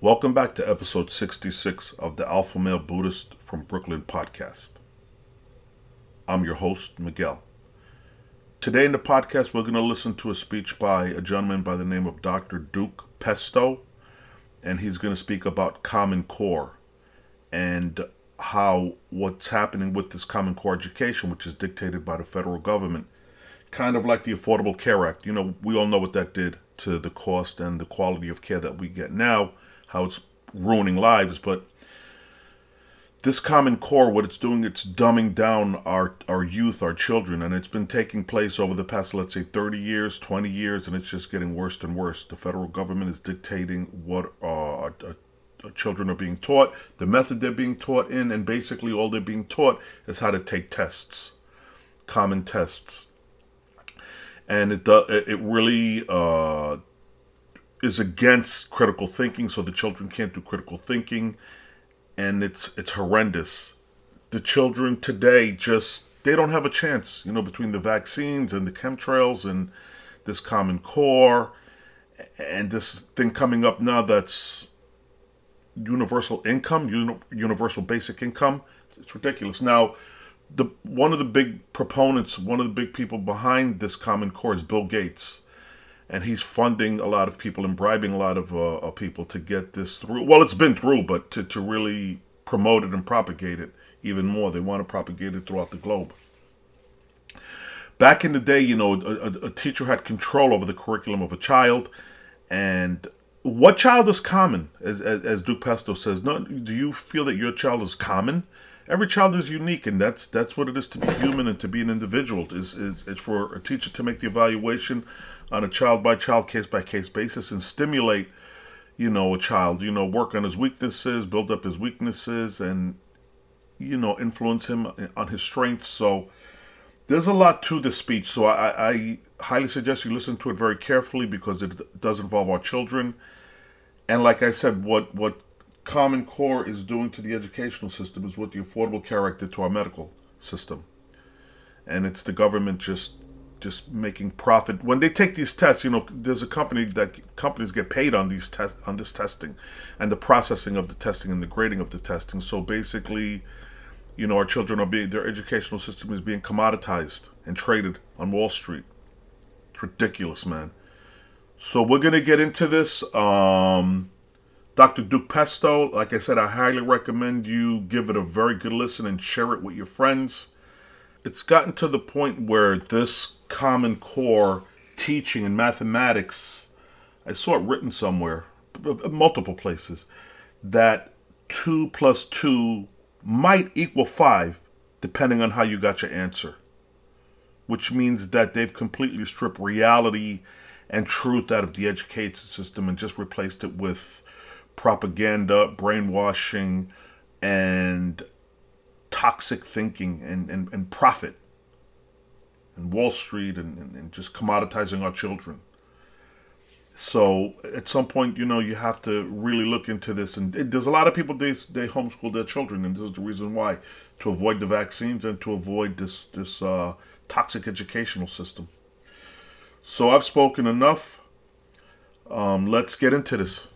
Welcome back to episode 66 of the Alpha Male Buddhist from Brooklyn podcast. I'm your host, Miguel. Today in the podcast, we're going to listen to a speech by a gentleman by the name of Dr. Duke Pesto, and he's going to speak about Common Core and how what's happening with this Common Core education, which is dictated by the federal government, kind of like the Affordable Care Act. You know, we all know what that did to the cost and the quality of care that we get now, how it's ruining lives. But this Common Core, what it's doing, it's dumbing down our youth, our children, and it's been taking place over the past, let's say, 30 years, 20 years, and it's just getting worse and worse. The federal government is dictating what children are being taught, the method they're being taught in, and basically all they're being taught is how to take tests, common tests. And it really is against critical thinking, so the children can't do critical thinking, and it's horrendous. The children today they don't have a chance, you know, between the vaccines and the chemtrails and this Common Core and this thing coming up now that's universal income, universal basic income. It's ridiculous. Now, one of the big people behind this Common Core is Bill Gates. And he's funding a lot of people and bribing a lot of people to get this through. Well, it's been through, but to really promote it and propagate it even more. They want to propagate it throughout the globe. Back in the day, you know, a teacher had control over the curriculum of a child. And what child is common? As Duke Pesto says, do you feel that your child is common? Every child is unique, and that's what it is to be human and to be an individual. It's for a teacher to make the evaluation on a child-by-child, case-by-case basis and stimulate, you know, a child, you know, work on his weaknesses, build up his weaknesses, and, you know, influence him on his strengths. So there's a lot to this speech, so I highly suggest you listen to it very carefully because it does involve our children. And like I said, what Common Core is doing to the educational system is what the Affordable Care Act did to our medical system. And it's the government just making profit. When they take these tests, you know, there's a company that companies get paid on these tests, on this testing and the processing of the testing and the grading of the testing. So basically, you know, our children their educational system is being commoditized and traded on Wall Street. It's ridiculous, man. So we're going to get into this. Dr. Duke Pesto, like I said, I highly recommend you give it a very good listen and share it with your friends. It's gotten to the point where this Common Core teaching in mathematics, I saw it written somewhere, multiple places, that 2 plus 2 might equal 5, depending on how you got your answer. Which means that they've completely stripped reality and truth out of the education system and just replaced it with propaganda, brainwashing, and toxic thinking and profit and Wall Street and just commoditizing our children. So at some point, you know, you have to really look into this. And there's a lot of people, they homeschool their children, and this is the reason why, to avoid the vaccines and to avoid this toxic educational system. So I've spoken enough. Let's get into this.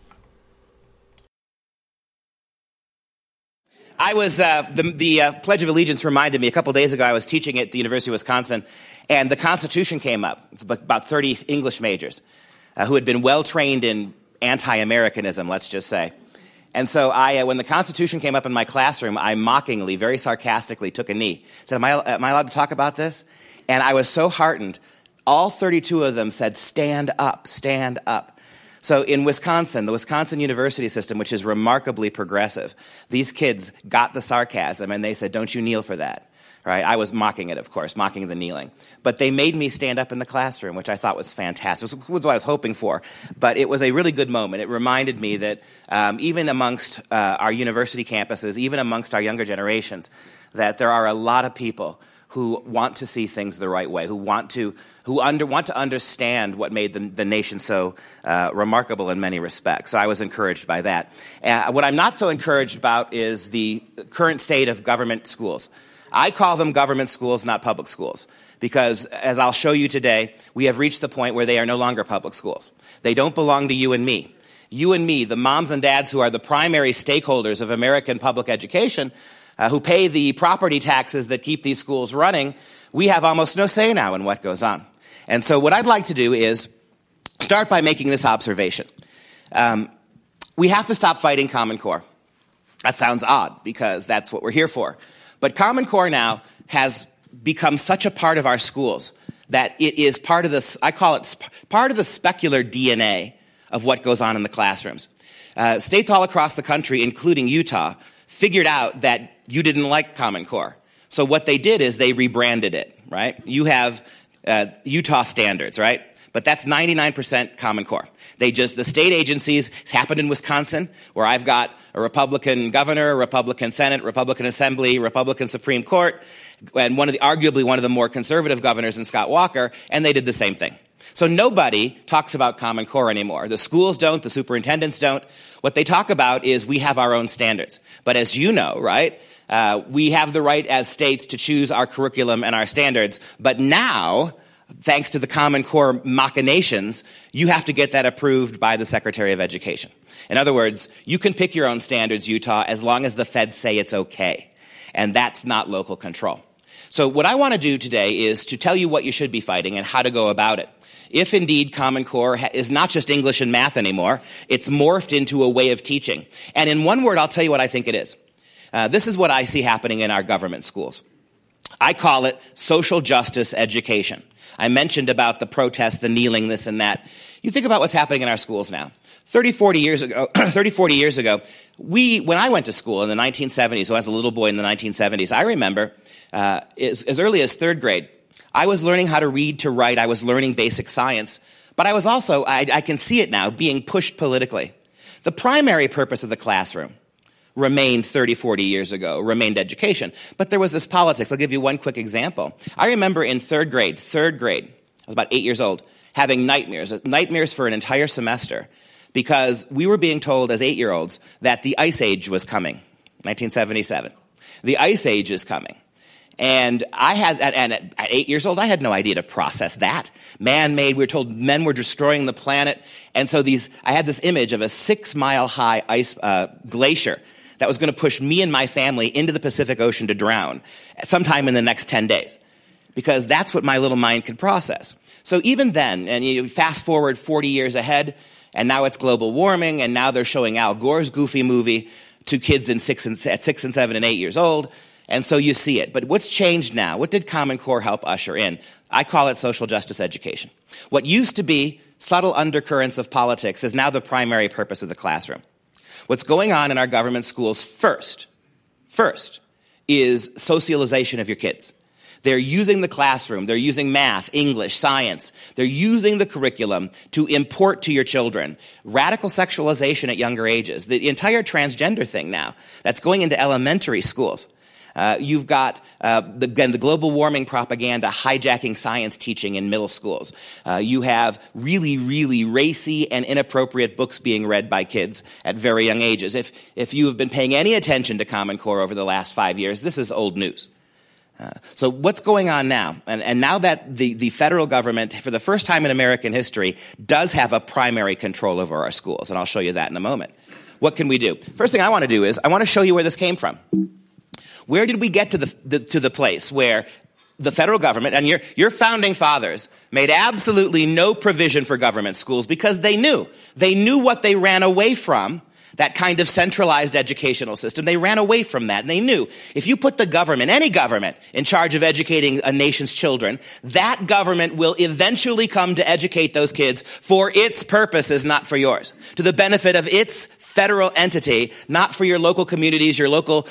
I was the Pledge of Allegiance reminded me a couple days ago. I was teaching at the University of Wisconsin, and the Constitution came up. About 30 English majors who had been well trained in anti-Americanism, let's just say. And so, when the Constitution came up in my classroom, I mockingly, very sarcastically, took a knee. Said, "Am I allowed to talk about this?" And I was so heartened. All 32 of them said, "Stand up, stand up." So in Wisconsin, the Wisconsin university system, which is remarkably progressive, these kids got the sarcasm and they said, "Don't you kneel for that," right? I was mocking it, of course, mocking the kneeling. But they made me stand up in the classroom, which I thought was fantastic. It was what I was hoping for. But it was a really good moment. It reminded me that even amongst our university campuses, even amongst our younger generations, that there are a lot of people who want to see things the right way, who want to understand what made the nation so remarkable in many respects. So I was encouraged by that. What I'm not so encouraged about is the current state of government schools. I call them government schools, not public schools, because as I'll show you today, we have reached the point where they are no longer public schools. They don't belong to you and me. you and me, the moms and dads who are the primary stakeholders of American public education, who pay the property taxes that keep these schools running, we have almost no say now in what goes on. And so what I'd like to do is start by making this observation. We have to stop fighting Common Core. That sounds odd, because that's what we're here for. But Common Core now has become such a part of our schools that it is part of this, I call it part of the specular DNA of what goes on in the classrooms. States all across the country, including Utah, figured out that you didn't like Common Core. So what they did is they rebranded it, right? You have Utah standards, right? But that's 99% Common Core. They just, the state agencies, it's happened in Wisconsin, where I've got a Republican governor, a Republican Senate, Republican Assembly, Republican Supreme Court, and arguably one of the more conservative governors in Scott Walker, and they did the same thing. So nobody talks about Common Core anymore. The schools don't, the superintendents don't. What they talk about is we have our own standards. But as you know, right, we have the right as states to choose our curriculum and our standards. But now, thanks to the Common Core machinations, you have to get that approved by the Secretary of Education. In other words, you can pick your own standards, Utah, as long as the feds say it's okay. And that's not local control. So what I want to do today is to tell you what you should be fighting and how to go about it. If indeed Common Core is not just English and math anymore, it's morphed into a way of teaching. And in one word, I'll tell you what I think it is. This is what I see happening in our government schools. I call it social justice education. I mentioned about the protests, the kneeling, this and that. You think about what's happening in our schools now. 30, 40 years ago, when I went to school in the 1970s, so as a little boy in the 1970s, I remember as early as third grade, I was learning how to read, to write. I was learning basic science. But I was also, I can see it now, being pushed politically. The primary purpose of the classroom remained 30, 40 years ago, remained education. But there was this politics. I'll give you one quick example. I remember in third grade, I was about 8 years old, having nightmares for an entire semester because we were being told as 8-year-olds that the Ice Age was coming, 1977. The Ice Age is coming. And at 8 years old, I had no idea to process that. Man-made, we were told men were destroying the planet. And so I had this image of a 6-mile-high ice glacier that was going to push me and my family into the Pacific Ocean to drown sometime in the next 10 days, because that's what my little mind could process. So even then, and you fast forward 40 years ahead, and now it's global warming, and now they're showing Al Gore's goofy movie to kids at 6 and 7 and 8 years old. And so you see it. But what's changed now? What did Common Core help usher in? I call it social justice education. What used to be subtle undercurrents of politics is now the primary purpose of the classroom. What's going on in our government schools first is socialization of your kids. They're using the classroom. They're using math, English, science. They're using the curriculum to import to your children radical sexualization at younger ages. The entire transgender thing now, that's going into elementary schools. You've got, the global warming propaganda hijacking science teaching in middle schools. You have really, really racy and inappropriate books being read by kids at very young ages. If you have been paying any attention to Common Core over the last 5 years, this is old news. So what's going on now? And now that the federal government, for the first time in American history, does have a primary control over our schools, and I'll show you that in a moment. What can we do? First thing I want to do is I want to show you where this came from. Where did we get to the place where the federal government and your founding fathers made absolutely no provision for government schools because they knew what they ran away from, that kind of centralized educational system. They ran away from that, and they knew if you put the government, any government, in charge of educating a nation's children, that government will eventually come to educate those kids for its purposes, not for yours, to the benefit of its federal entity, not for your local communities, your local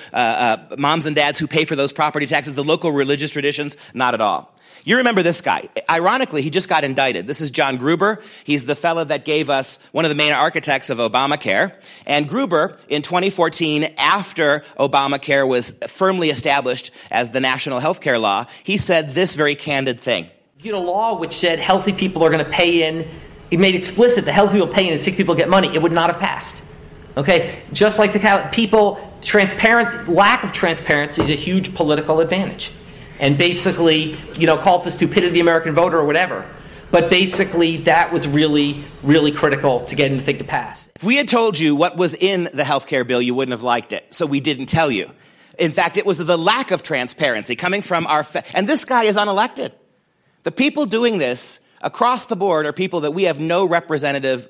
moms and dads who pay for those property taxes, the local religious traditions, not at all. You remember this guy. Ironically, he just got indicted. This is John Gruber. He's the fellow that gave us one of the main architects of Obamacare. And Gruber, in 2014, after Obamacare was firmly established as the national health care law, he said this very candid thing. You had a law which said healthy people are going to pay in. It made explicit that healthy people pay in and sick people get money. It would not have passed. Okay, just like the people, lack of transparency is a huge political advantage. And basically, call it the stupidity of the American voter or whatever. But basically, that was really, really critical to getting the thing to pass. If we had told you what was in the health care bill, you wouldn't have liked it. So we didn't tell you. In fact, it was the lack of transparency coming from our... and this guy is unelected. The people doing this across the board are people that we have no representative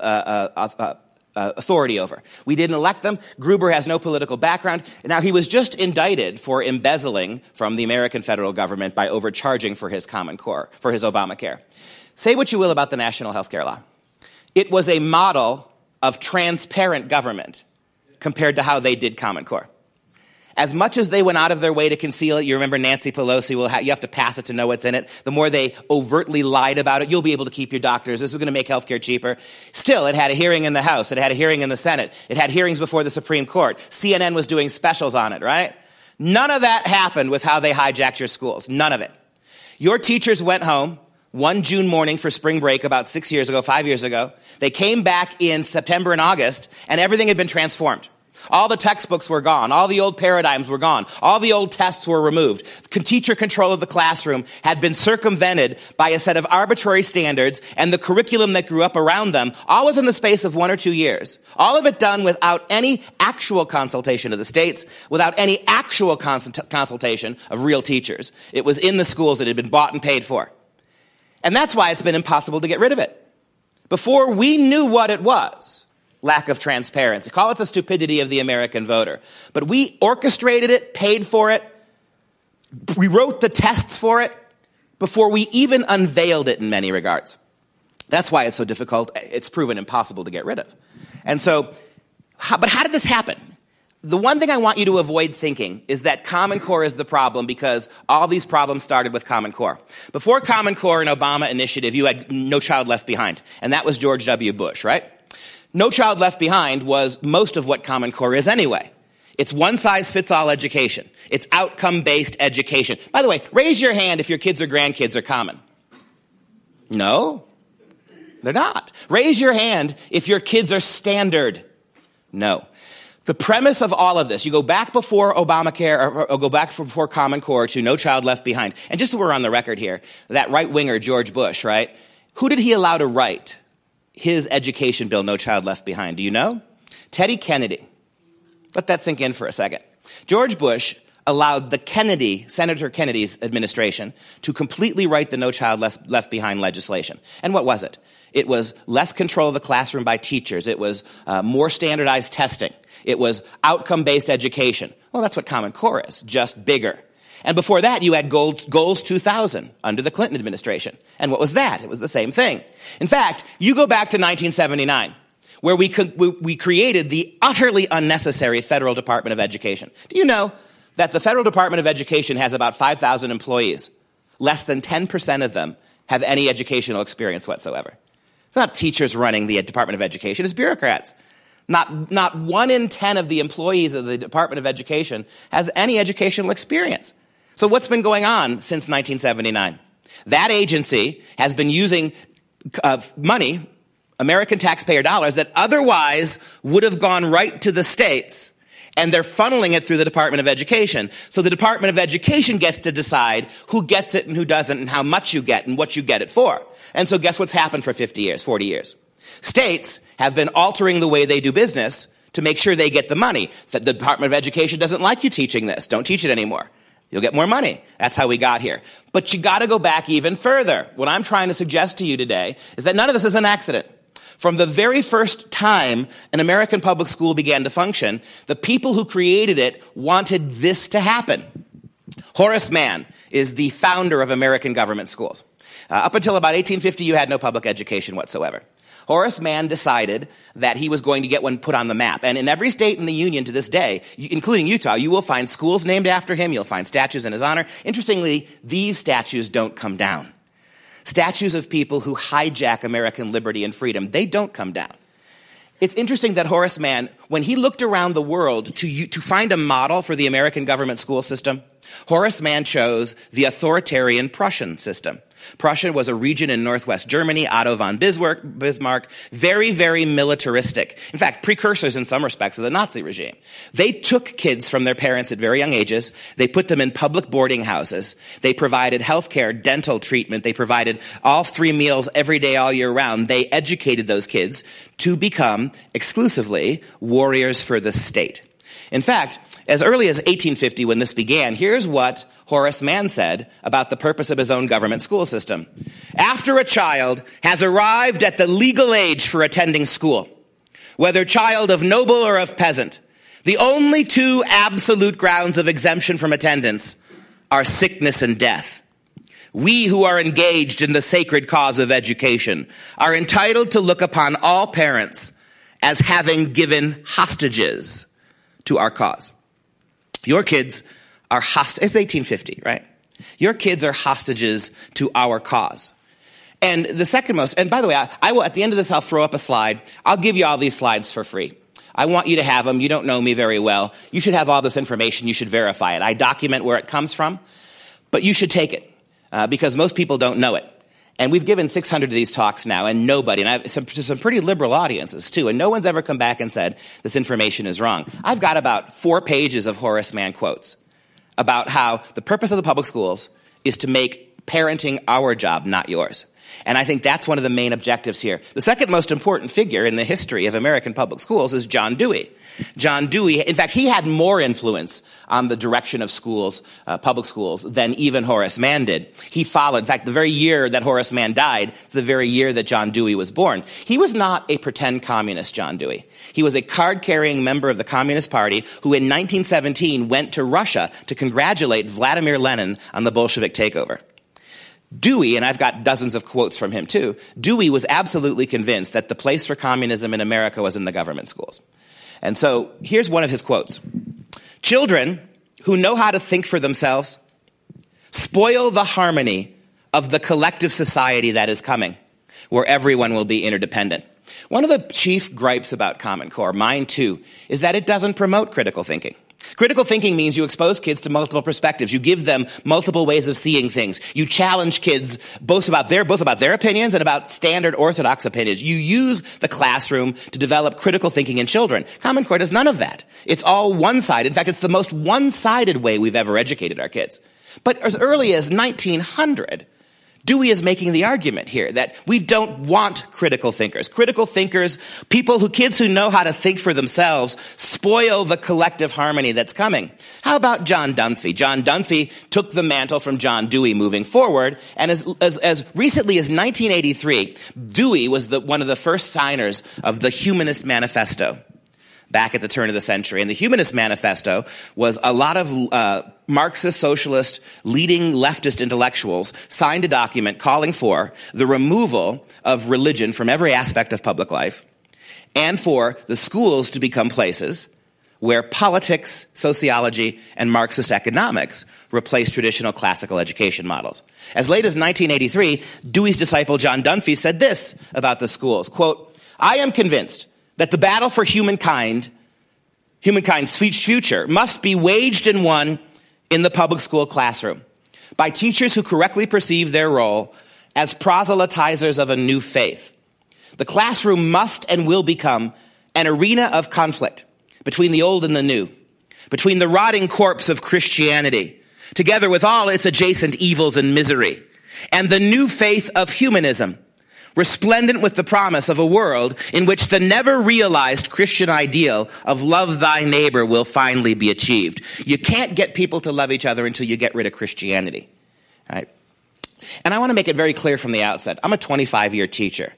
authority over. We didn't elect them. Gruber has no political background. Now, he was just indicted for embezzling from the American federal government by overcharging for his Common Core, for his Obamacare. Say what you will about the national health care law. It was a model of transparent government compared to how they did Common Core. As much as they went out of their way to conceal it, you remember Nancy Pelosi, you have to pass it to know what's in it. The more they overtly lied about it, you'll be able to keep your doctors. This is going to make healthcare cheaper. Still, it had a hearing in the House. It had a hearing in the Senate. It had hearings before the Supreme Court. CNN was doing specials on it, right? None of that happened with how they hijacked your schools. None of it. Your teachers went home one June morning for spring break about 5 years ago. They came back in September and August, and everything had been transformed. All the textbooks were gone. All the old paradigms were gone. All the old tests were removed. Teacher control of the classroom had been circumvented by a set of arbitrary standards and the curriculum that grew up around them, all within the space of 1 or 2 years. All of it done without any actual consultation of the states, without any actual consultation of real teachers. It was in the schools that had been bought and paid for. And that's why it's been impossible to get rid of it. Before we knew what it was, lack of transparency. Call it the stupidity of the American voter. But we orchestrated it, paid for it, we wrote the tests for it before we even unveiled it in many regards. That's why it's so difficult. It's proven impossible to get rid of. And so, but how did this happen? The one thing I want you to avoid thinking is that Common Core is the problem, because all these problems started with Common Core. Before Common Core and Obama initiative, you had No Child Left Behind, and that was George W. Bush, right? No Child Left Behind was most of what Common Core is anyway. It's one-size-fits-all education. It's outcome-based education. By the way, raise your hand if your kids or grandkids are common. No, they're not. Raise your hand if your kids are standard. No. The premise of all of this, you go back before Obamacare, or go back before Common Core to No Child Left Behind. And just so we're on the record here, that right-winger, George Bush, right? Who did he allow to write his education bill, No Child Left Behind? Do you know? Teddy Kennedy. Let that sink in for a second. George Bush allowed the Senator Kennedy's administration to completely write the No Child Left Behind legislation. And what was it? It was less control of the classroom by teachers. It was more standardized testing. It was outcome-based education. Well, that's what Common Core is, just bigger. And before that, you had Goals 2000 under the Clinton administration. And what was that? It was the same thing. In fact, you go back to 1979, where we created the utterly unnecessary Federal Department of Education. Do you know that the Federal Department of Education has about 5,000 employees? Less than 10% of them have any educational experience whatsoever. It's not teachers running the Department of Education. It's bureaucrats. Not 1 in 10 of the employees of the Department of Education has any educational experience. So what's been going on since 1979? That agency has been using money, American taxpayer dollars, that otherwise would have gone right to the states, and they're funneling it through the Department of Education. So the Department of Education gets to decide who gets it and who doesn't, and how much you get and what you get it for. And so guess what's happened for 50 years, 40 years? States have been altering the way they do business to make sure they get the money. The Department of Education doesn't like you teaching this. Don't teach it anymore. You'll get more money. That's how we got here. But you got to go back even further. What I'm trying to suggest to you today is that none of this is an accident. From the very first time an American public school began to function, the people who created it wanted this to happen. Horace Mann is the founder of American government schools. Up until about 1850, you had no public education whatsoever. Horace Mann decided that he was going to get one put on the map. And in every state in the Union to this day, including Utah, you will find schools named after him. You'll find statues in his honor. Interestingly, these statues don't come down. Statues of people who hijack American liberty and freedom, they don't come down. It's interesting that Horace Mann, when he looked around the world to find a model for the American government school system, Horace Mann chose the authoritarian Prussian system. Prussia was a region in northwest Germany, Otto von Bismarck, very, very militaristic. In fact, precursors in some respects of the Nazi regime. They took kids from their parents at very young ages. They put them in public boarding houses. They provided health care, dental treatment. They provided all three meals every day, all year round. They educated those kids to become exclusively warriors for the state. In fact, as early as 1850, when this began, here's what Horace Mann said about the purpose of his own government school system. After a child has arrived at the legal age for attending school, whether child of noble or of peasant, the only two absolute grounds of exemption from attendance are sickness and death. We who are engaged in the sacred cause of education are entitled to look upon all parents as having given hostages to our cause. Your kids are hostages. It's 1850, right? Your kids are hostages to our cause. And the second most, and by the way, I will, at the end of this, I'll throw up a slide. I'll give you all these slides for free. I want you to have them. You don't know me very well. You should have all this information. You should verify it. I document where it comes from, but you should take it because most people don't know it. And we've given 600 of these talks now, and nobody, and I have some pretty liberal audiences too, and no one's ever come back and said, this information is wrong. I've got about 4 pages of Horace Mann quotes about how the purpose of the public schools is to make parenting our job, not yours. And I think that's one of the main objectives here. The second most important figure in the history of American public schools is John Dewey. John Dewey, in fact, he had more influence on the direction of schools, public schools, than even Horace Mann did. He followed, in fact, the very year that Horace Mann died, the very year that John Dewey was born. He was not a pretend communist, John Dewey. He was a card-carrying member of the Communist Party who in 1917 went to Russia to congratulate Vladimir Lenin on the Bolshevik takeover. Dewey, and I've got dozens of quotes from him too, Dewey was absolutely convinced that the place for communism in America was in the government schools. And so here's one of his quotes. Children who know how to think for themselves spoil the harmony of the collective society that is coming, where everyone will be interdependent. One of the chief gripes about Common Core, mine too, is that it doesn't promote critical thinking. Critical thinking means you expose kids to multiple perspectives. You give them multiple ways of seeing things. You challenge kids both about their opinions and about standard orthodox opinions. You use the classroom to develop critical thinking in children. Common Core does none of that. It's all one-sided. In fact, it's the most one-sided way we've ever educated our kids. But as early as 1900, Dewey is making the argument here that we don't want critical thinkers. Critical thinkers, kids who know how to think for themselves, spoil the collective harmony that's coming. How about John Dunphy? John Dunphy took the mantle from John Dewey moving forward, and as recently as 1983, Dewey was one of the first signers of the Humanist Manifesto back at the turn of the century. And the Humanist Manifesto was a lot of Marxist, socialist, leading leftist intellectuals signed a document calling for the removal of religion from every aspect of public life and for the schools to become places where politics, sociology, and Marxist economics replaced traditional classical education models. As late as 1983, Dewey's disciple John Dunphy said this about the schools, quote, I am convinced that the battle for humankind's future must be waged and won in the public school classroom by teachers who correctly perceive their role as proselytizers of a new faith. The classroom must and will become an arena of conflict between the old and the new, between the rotting corpse of Christianity, together with all its adjacent evils and misery, and the new faith of humanism, resplendent with the promise of a world in which the never-realized Christian ideal of love thy neighbor will finally be achieved. You can't get people to love each other until you get rid of Christianity. All right? And I want to make it very clear from the outset. I'm a 25-year teacher.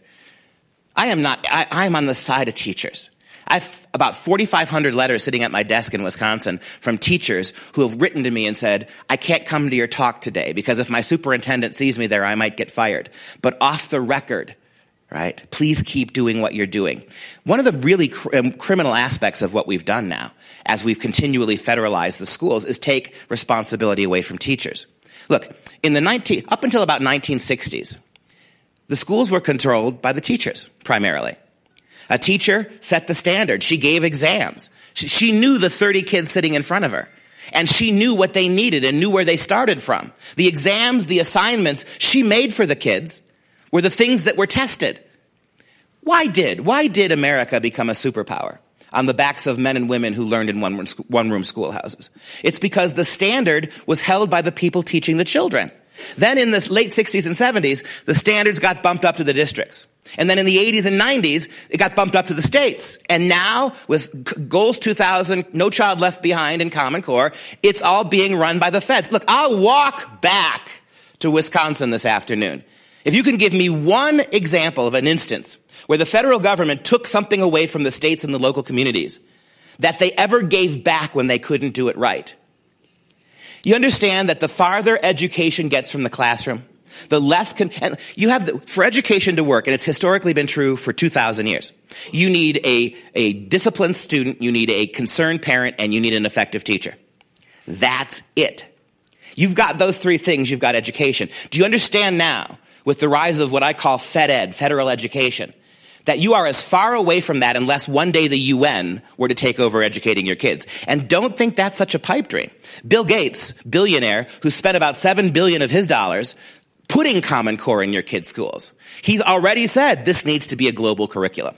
I am on the side of teachers. I have about 4,500 letters sitting at my desk in Wisconsin from teachers who have written to me and said, I can't come to your talk today because if my superintendent sees me there, I might get fired. But off the record, right, please keep doing what you're doing. One of the really criminal aspects of what we've done now, as we've continually federalized the schools, is take responsibility away from teachers. Look, up until about 1960s, the schools were controlled by the teachers primarily. A teacher set the standard. She gave exams. She knew the 30 kids sitting in front of her. And she knew what they needed and knew where they started from. The exams, the assignments she made for the kids were the things that were tested. Why did America become a superpower on the backs of men and women who learned in one-room schoolhouses? It's because the standard was held by the people teaching the children. Then in the late 60s and 70s, the standards got bumped up to the districts. And then in the 80s and 90s, it got bumped up to the states. And now, with Goals 2000, No Child Left Behind, and Common Core, it's all being run by the feds. Look, I'll walk back to Wisconsin this afternoon. If you can give me one example of an instance where the federal government took something away from the states and the local communities that they ever gave back when they couldn't do it right. You understand that the farther education gets from the classroom, the less and you have for education to work, and it's historically been true for 2,000 years, you need a disciplined student, you need a concerned parent, and you need an effective teacher. That's it. You've got those three things, you've got education. Do you understand now, with the rise of what I call Fed Ed, federal education, that you are as far away from that unless one day the UN were to take over educating your kids? And don't think that's such a pipe dream. Bill Gates, billionaire, who spent about $7 billion of his dollars putting Common Core in your kids' schools, he's already said this needs to be a global curriculum.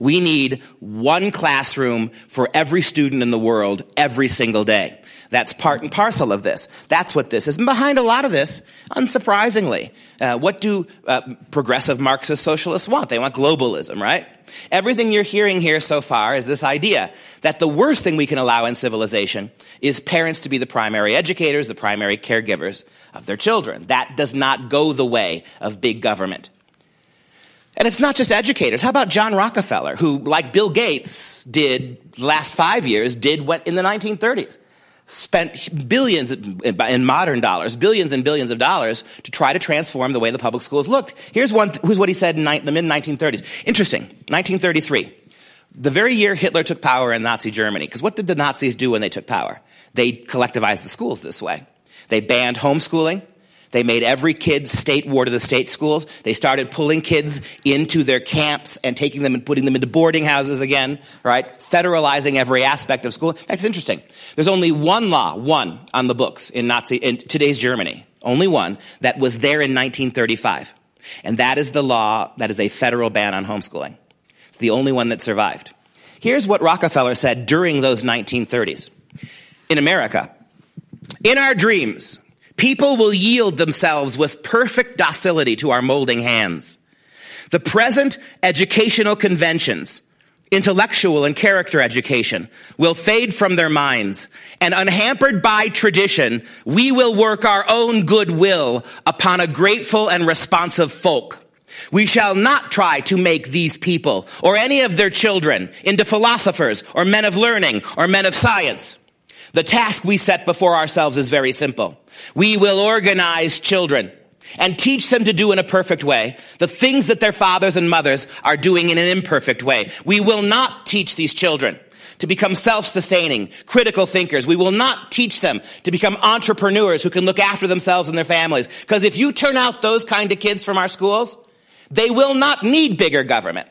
We need one classroom for every student in the world every single day. That's part and parcel of this. That's what this is. And behind a lot of this, unsurprisingly, what do progressive Marxist socialists want? They want globalism, right? Everything you're hearing here so far is this idea that the worst thing we can allow in civilization is parents to be the primary educators, the primary caregivers of their children. That does not go the way of big government. And it's not just educators. How about John Rockefeller, who, like Bill Gates did last 5 years, did what in the 1930s? Spent billions in modern dollars, billions and billions of dollars to try to transform the way the public schools looked. Here's one. Here's what he said in the mid-1930s. Interesting. 1933, the very year Hitler took power in Nazi Germany. Because what did the Nazis do when they took power? They collectivized the schools this way. They banned homeschooling. They made every kid state ward of the state schools. They started pulling kids into their camps and taking them and putting them into boarding houses again, right? Federalizing every aspect of school. That's interesting. There's only one law, one on the books in today's Germany, only one, that was there in 1935. And that is the law that is a federal ban on homeschooling. It's the only one that survived. Here's what Rockefeller said during those 1930s. In America, in our dreams, people will yield themselves with perfect docility to our molding hands. The present educational conventions, intellectual and character education, will fade from their minds, and unhampered by tradition, we will work our own goodwill upon a grateful and responsive folk. We shall not try to make these people or any of their children into philosophers or men of learning or men of science. The task we set before ourselves is very simple. We will organize children and teach them to do in a perfect way the things that their fathers and mothers are doing in an imperfect way. We will not teach these children to become self-sustaining, critical thinkers. We will not teach them to become entrepreneurs who can look after themselves and their families. Because if you turn out those kind of kids from our schools, they will not need bigger government.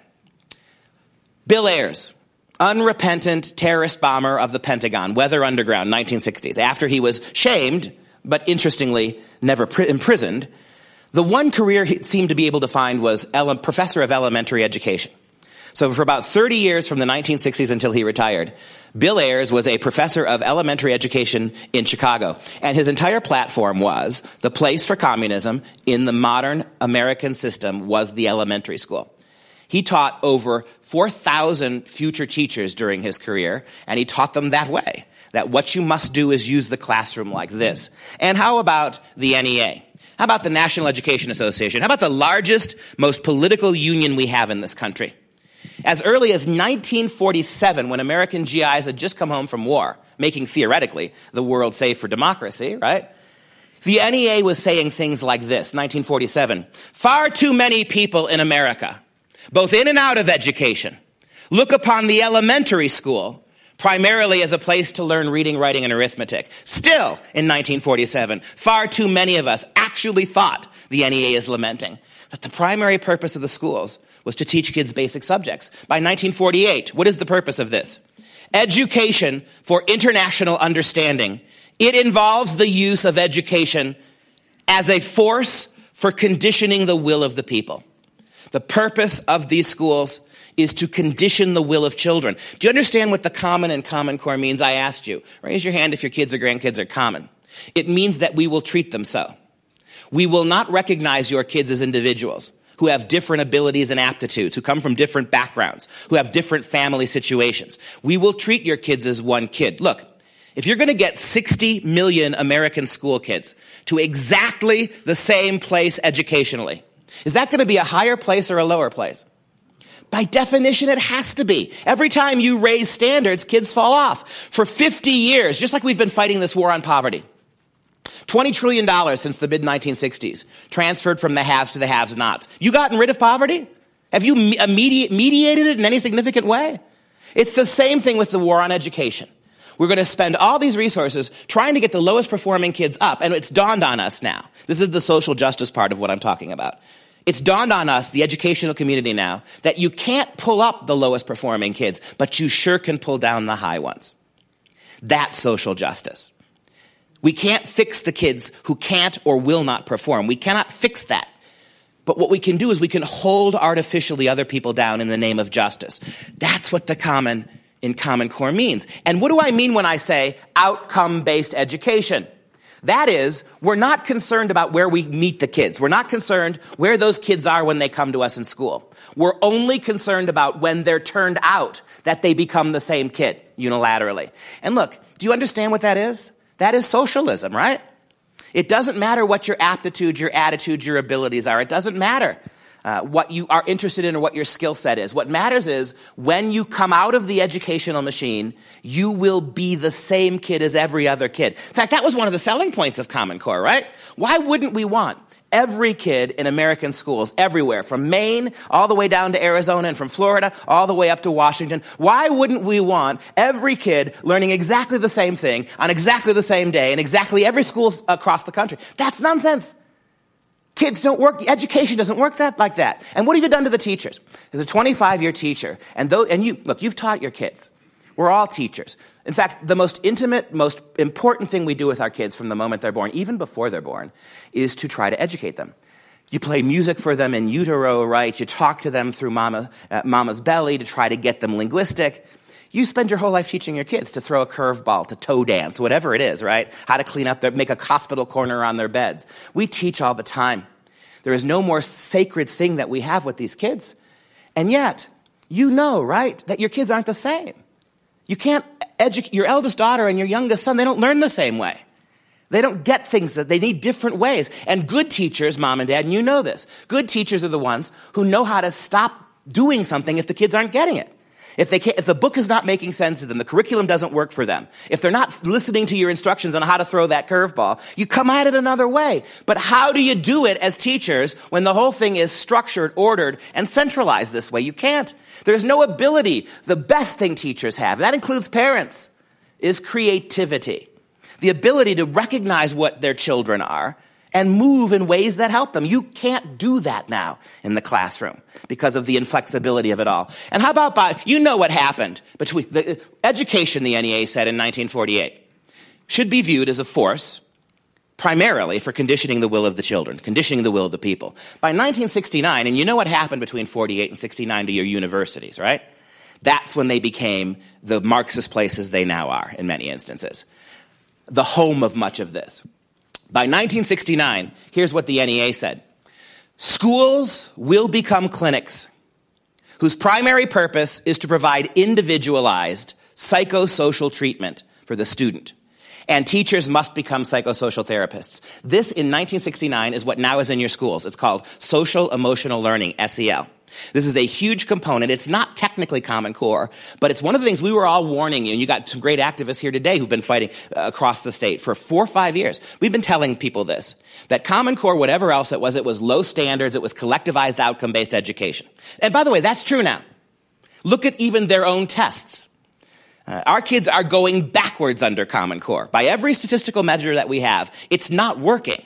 Bill Ayers, unrepentant terrorist bomber of the Pentagon, Weather Underground, 1960s, after he was shamed, but interestingly, never imprisoned, the one career he seemed to be able to find was professor of elementary education. So for about 30 years from the 1960s until he retired, Bill Ayers was a professor of elementary education in Chicago. And his entire platform was the place for communism in the modern American system was the elementary school. He taught over 4,000 future teachers during his career, and he taught them that way, that what you must do is use the classroom like this. And how about the NEA? How about the National Education Association? How about the largest, most political union we have in this country? As early as 1947, when American GIs had just come home from war, making, theoretically, the world safe for democracy, right? The NEA was saying things like this, 1947, far too many people in America, both in and out of education, look upon the elementary school primarily as a place to learn reading, writing, and arithmetic. Still, in 1947, far too many of us actually thought, the NEA is lamenting, that the primary purpose of the schools was to teach kids basic subjects. By 1948, what is the purpose of this? Education for International Understanding. It involves the use of education as a force for conditioning the will of the people. The purpose of these schools is to condition the will of children. Do you understand what the common and common core means? I asked you. Raise your hand if your kids or grandkids are common. It means that we will treat them so. We will not recognize your kids as individuals who have different abilities and aptitudes, who come from different backgrounds, who have different family situations. We will treat your kids as one kid. Look, if you're going to get 60 million American school kids to exactly the same place educationally, is that going to be a higher place or a lower place? By definition, it has to be. Every time you raise standards, kids fall off. For 50 years, just like we've been fighting this war on poverty, $20 trillion since the mid-1960s, transferred from the haves to the have-nots. You gotten rid of poverty? Have you mediated it in any significant way? It's the same thing with the war on education. We're going to spend all these resources trying to get the lowest performing kids up, and it's dawned on us now. This is the social justice part of what I'm talking about. It's dawned on us, the educational community now, that you can't pull up the lowest performing kids, but you sure can pull down the high ones. That's social justice. We can't fix the kids who can't or will not perform. We cannot fix that. But what we can do is we can hold artificially other people down in the name of justice. That's what the common in Common Core means. And what do I mean when I say outcome-based education? That is, we're not concerned about where we meet the kids. We're not concerned where those kids are when they come to us in school. We're only concerned about when they're turned out, that they become the same kid unilaterally. And look, do you understand what that is? That is socialism, right? It doesn't matter what your aptitude, your attitude, your abilities are. It doesn't matter what you are interested in or what your skill set is. What matters is when you come out of the educational machine, you will be the same kid as every other kid. In fact, that was one of the selling points of Common Core, right? Why wouldn't we want every kid in American schools everywhere, from Maine all the way down to Arizona and from Florida all the way up to Washington? Why wouldn't we want every kid learning exactly the same thing on exactly the same day in exactly every school across the country? That's nonsense. Kids don't work, education doesn't work like that. And what have you done to the teachers? There's a 25-year teacher, you've taught your kids. We're all teachers. In fact, the most intimate, most important thing we do with our kids from the moment they're born, even before they're born, is to try to educate them. You play music for them in utero, right? You talk to them through mama's belly to try to get them linguistic. You spend your whole life teaching your kids to throw a curveball, to toe dance, whatever it is, right? How to clean up, make a hospital corner on their beds. We teach all the time. There is no more sacred thing that we have with these kids. And yet, you know, right, that your kids aren't the same. You can't educate your eldest daughter and your youngest son. They don't learn the same way. They don't get things that they need different ways. And good teachers, mom and dad, and you know this, good teachers are the ones who know how to stop doing something if the kids aren't getting it. If the book is not making sense to them, the curriculum doesn't work for them, if they're not listening to your instructions on how to throw that curveball, you come at it another way. But how do you do it as teachers when the whole thing is structured, ordered, and centralized this way? You can't. There's no ability. The best thing teachers have, and that includes parents, is creativity. The ability to recognize what their children are and move in ways that help them. You can't do that now in the classroom because of the inflexibility of it all. And how about you know what happened between the education, the NEA said in 1948, should be viewed as a force primarily for conditioning the will of the children, conditioning the will of the people. By 1969, and you know what happened between 48 and 69 to your universities, right? That's when they became the Marxist places they now are in many instances, the home of much of this. By 1969, here's what the NEA said. Schools will become clinics whose primary purpose is to provide individualized psychosocial treatment for the student, and teachers must become psychosocial therapists. This, in 1969, is what now is in your schools. It's called social emotional learning, SEL. This is a huge component. It's not technically Common Core, but it's one of the things we were all warning you, and you got some great activists here today who've been fighting across the state for 4 or 5 years. We've been telling people this, that Common Core, whatever else it was low standards, it was collectivized outcome-based education. And by the way, that's true now. Look at even their own tests. Our kids are going backwards under Common Core. By every statistical measure that we have, it's not working.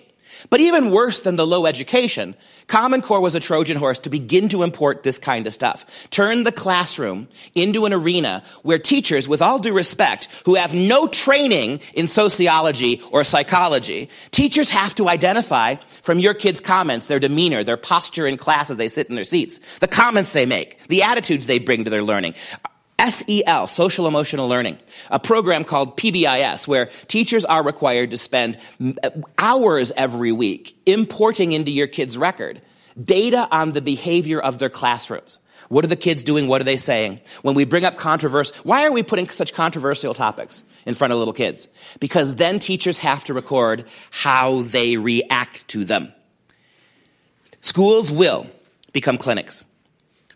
But even worse than the low education, Common Core was a Trojan horse to begin to import this kind of stuff. Turn the classroom into an arena where teachers, with all due respect, who have no training in sociology or psychology, teachers have to identify from your kids' comments, their demeanor, their posture in class as they sit in their seats, the comments they make, the attitudes they bring to their learning. SEL, Social Emotional Learning, a program called PBIS, where teachers are required to spend hours every week importing into your kids' record data on the behavior of their classrooms. What are the kids doing? What are they saying? When we bring up controversy, why are we putting such controversial topics in front of little kids? Because then teachers have to record how they react to them. Schools will become clinics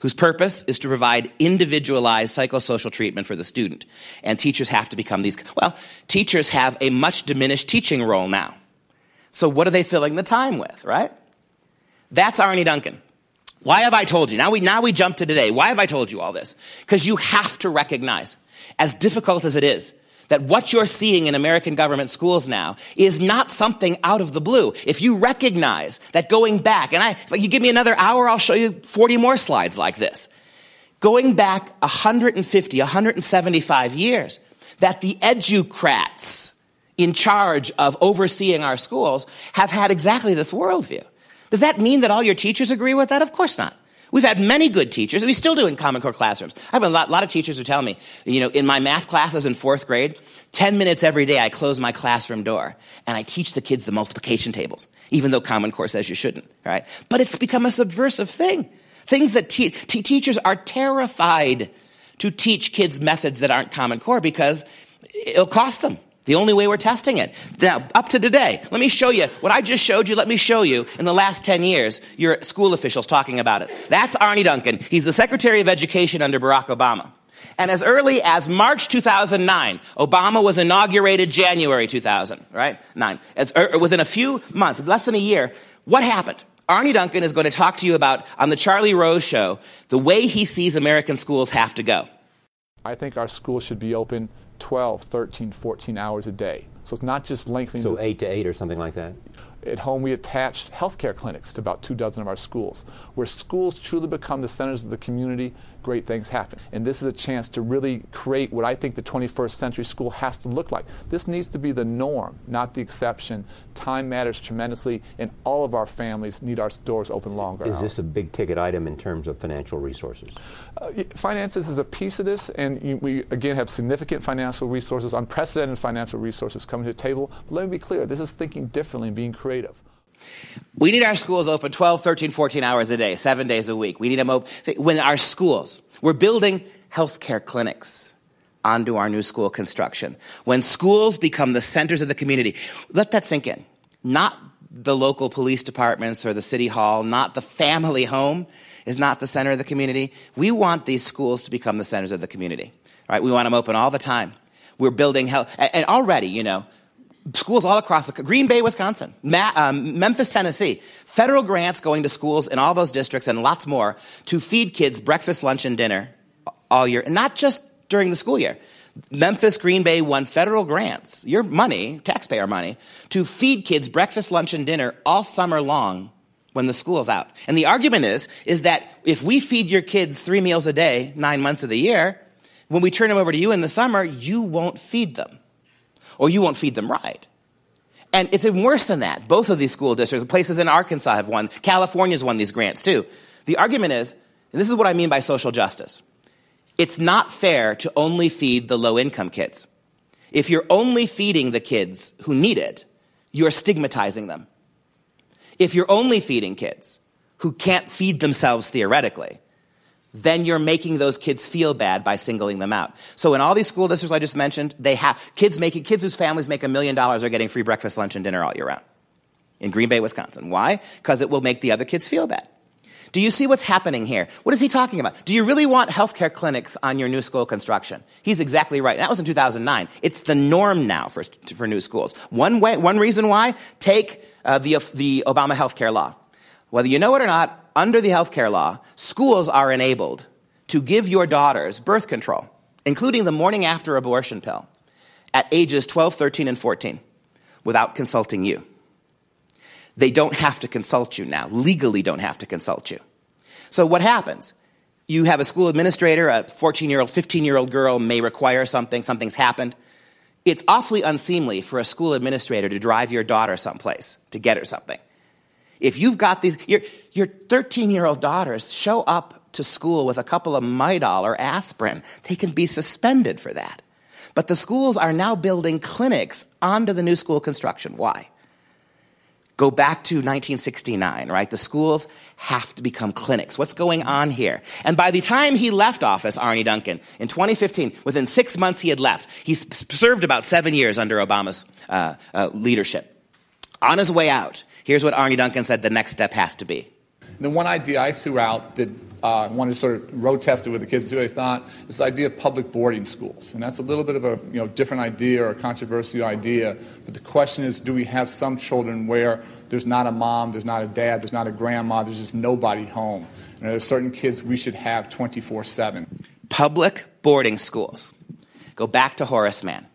whose purpose is to provide individualized psychosocial treatment for the student. And teachers have to become these. Well, teachers have a much diminished teaching role now. So what are they filling the time with, right? That's Arne Duncan. Why have I told you? Now we jump to today. Why have I told you all this? Because you have to recognize, as difficult as it is, that what you're seeing in American government schools now is not something out of the blue. If you recognize that going back, and if you give me another hour, I'll show you 40 more slides like this. Going back 150, 175 years, that the educrats in charge of overseeing our schools have had exactly this worldview. Does that mean that all your teachers agree with that? Of course not. We've had many good teachers, and we still do in Common Core classrooms. I have a lot of teachers who tell me, you know, in my math classes in fourth grade, 10 minutes every day I close my classroom door, and I teach the kids the multiplication tables, even though Common Core says you shouldn't, right? But it's become a subversive thing. Things that teachers are terrified to teach kids methods that aren't Common Core because it'll cost them. The only way we're testing it. Now, up to today, let me show you what I just showed you. Let me show you in the last 10 years, your school officials talking about it. That's Arne Duncan. He's the Secretary of Education under Barack Obama. And as early as March 2009, Obama was inaugurated January 2000, right? Within a few months, less than a year, what happened? Arne Duncan is going to talk to you about, on the Charlie Rose show, the way he sees American schools have to go. I think our schools should be open 12, 13, 14 hours a day. So it's not just lengthening. So 8 to 8 or something like that? At home, we attached healthcare clinics to about 2 dozen of our schools. Where schools truly become the centers of the community, great things happen. And this is a chance to really create what I think the 21st century school has to look like. This needs to be the norm, not the exception. Time matters tremendously, and all of our families need our doors open longer. Is this a big-ticket item in terms of financial resources? Finances is a piece of this, and we, again, have significant financial resources, unprecedented financial resources coming to the table. But let me be clear, this is thinking differently and being creative. We need our schools open 12, 13, 14 hours a day, 7 days a week. We need them open. When our schools, we're building healthcare clinics onto our new school construction. When schools become the centers of the community, let that sink in. Not the local police departments or the city hall, not the family home is not the center of the community. We want these schools to become the centers of the community, right? We want them open all the time. We're building health, and already, you know, schools all across the Green Bay, Wisconsin, Memphis, Tennessee, federal grants going to schools in all those districts and lots more to feed kids breakfast, lunch, and dinner all year, and not just during the school year. Memphis, Green Bay won federal grants, your money, taxpayer money, to feed kids breakfast, lunch, and dinner all summer long when the school's out. And the argument is that if we feed your kids 3 meals a day, 9 months of the year, when we turn them over to you in the summer, you won't feed them. Or you won't feed them right. And it's even worse than that. Both of these school districts, places in Arkansas have won. California's won these grants too. The argument is, and this is what I mean by social justice, it's not fair to only feed the low-income kids. If you're only feeding the kids who need it, you're stigmatizing them. If you're only feeding kids who can't feed themselves theoretically, then you're making those kids feel bad by singling them out. So in all these school districts I just mentioned, they have kids whose families make $1 million are getting free breakfast, lunch, and dinner all year round in Green Bay, Wisconsin. Why? Because it will make the other kids feel bad. Do you see what's happening here? What is he talking about? Do you really want healthcare clinics on your new school construction? He's exactly right. That was in 2009. It's the norm now for new schools. One reason why, take the Obama healthcare law. Whether you know it or not, under the healthcare law, schools are enabled to give your daughters birth control, including the morning after abortion pill, at ages 12, 13, and 14, without consulting you. They don't have to consult you now, legally don't have to consult you. So what happens? You have a school administrator, a 14-year-old, 15-year-old girl may require something, something's happened. It's awfully unseemly for a school administrator to drive your daughter someplace to get her something. If you've got these, your 13-year-old daughters show up to school with a couple of Midol or aspirin, they can be suspended for that. But the schools are now building clinics onto the new school construction. Why? Go back to 1969, right? The schools have to become clinics. What's going on here? And by the time he left office, Arne Duncan, in 2015, within 6 months he had left. He served about 7 years under Obama's leadership. On his way out, here's what Arne Duncan said the next step has to be. The one idea I threw out that I wanted to sort of road test it with the kids and see what they thought, is the idea of public boarding schools. And that's a little bit of a different idea or a controversial idea, but the question is, do we have some children where there's not a mom, there's not a dad, there's not a grandma, there's just nobody home? And there's certain kids we should have 24/7. Public boarding schools. Go back to Horace Mann.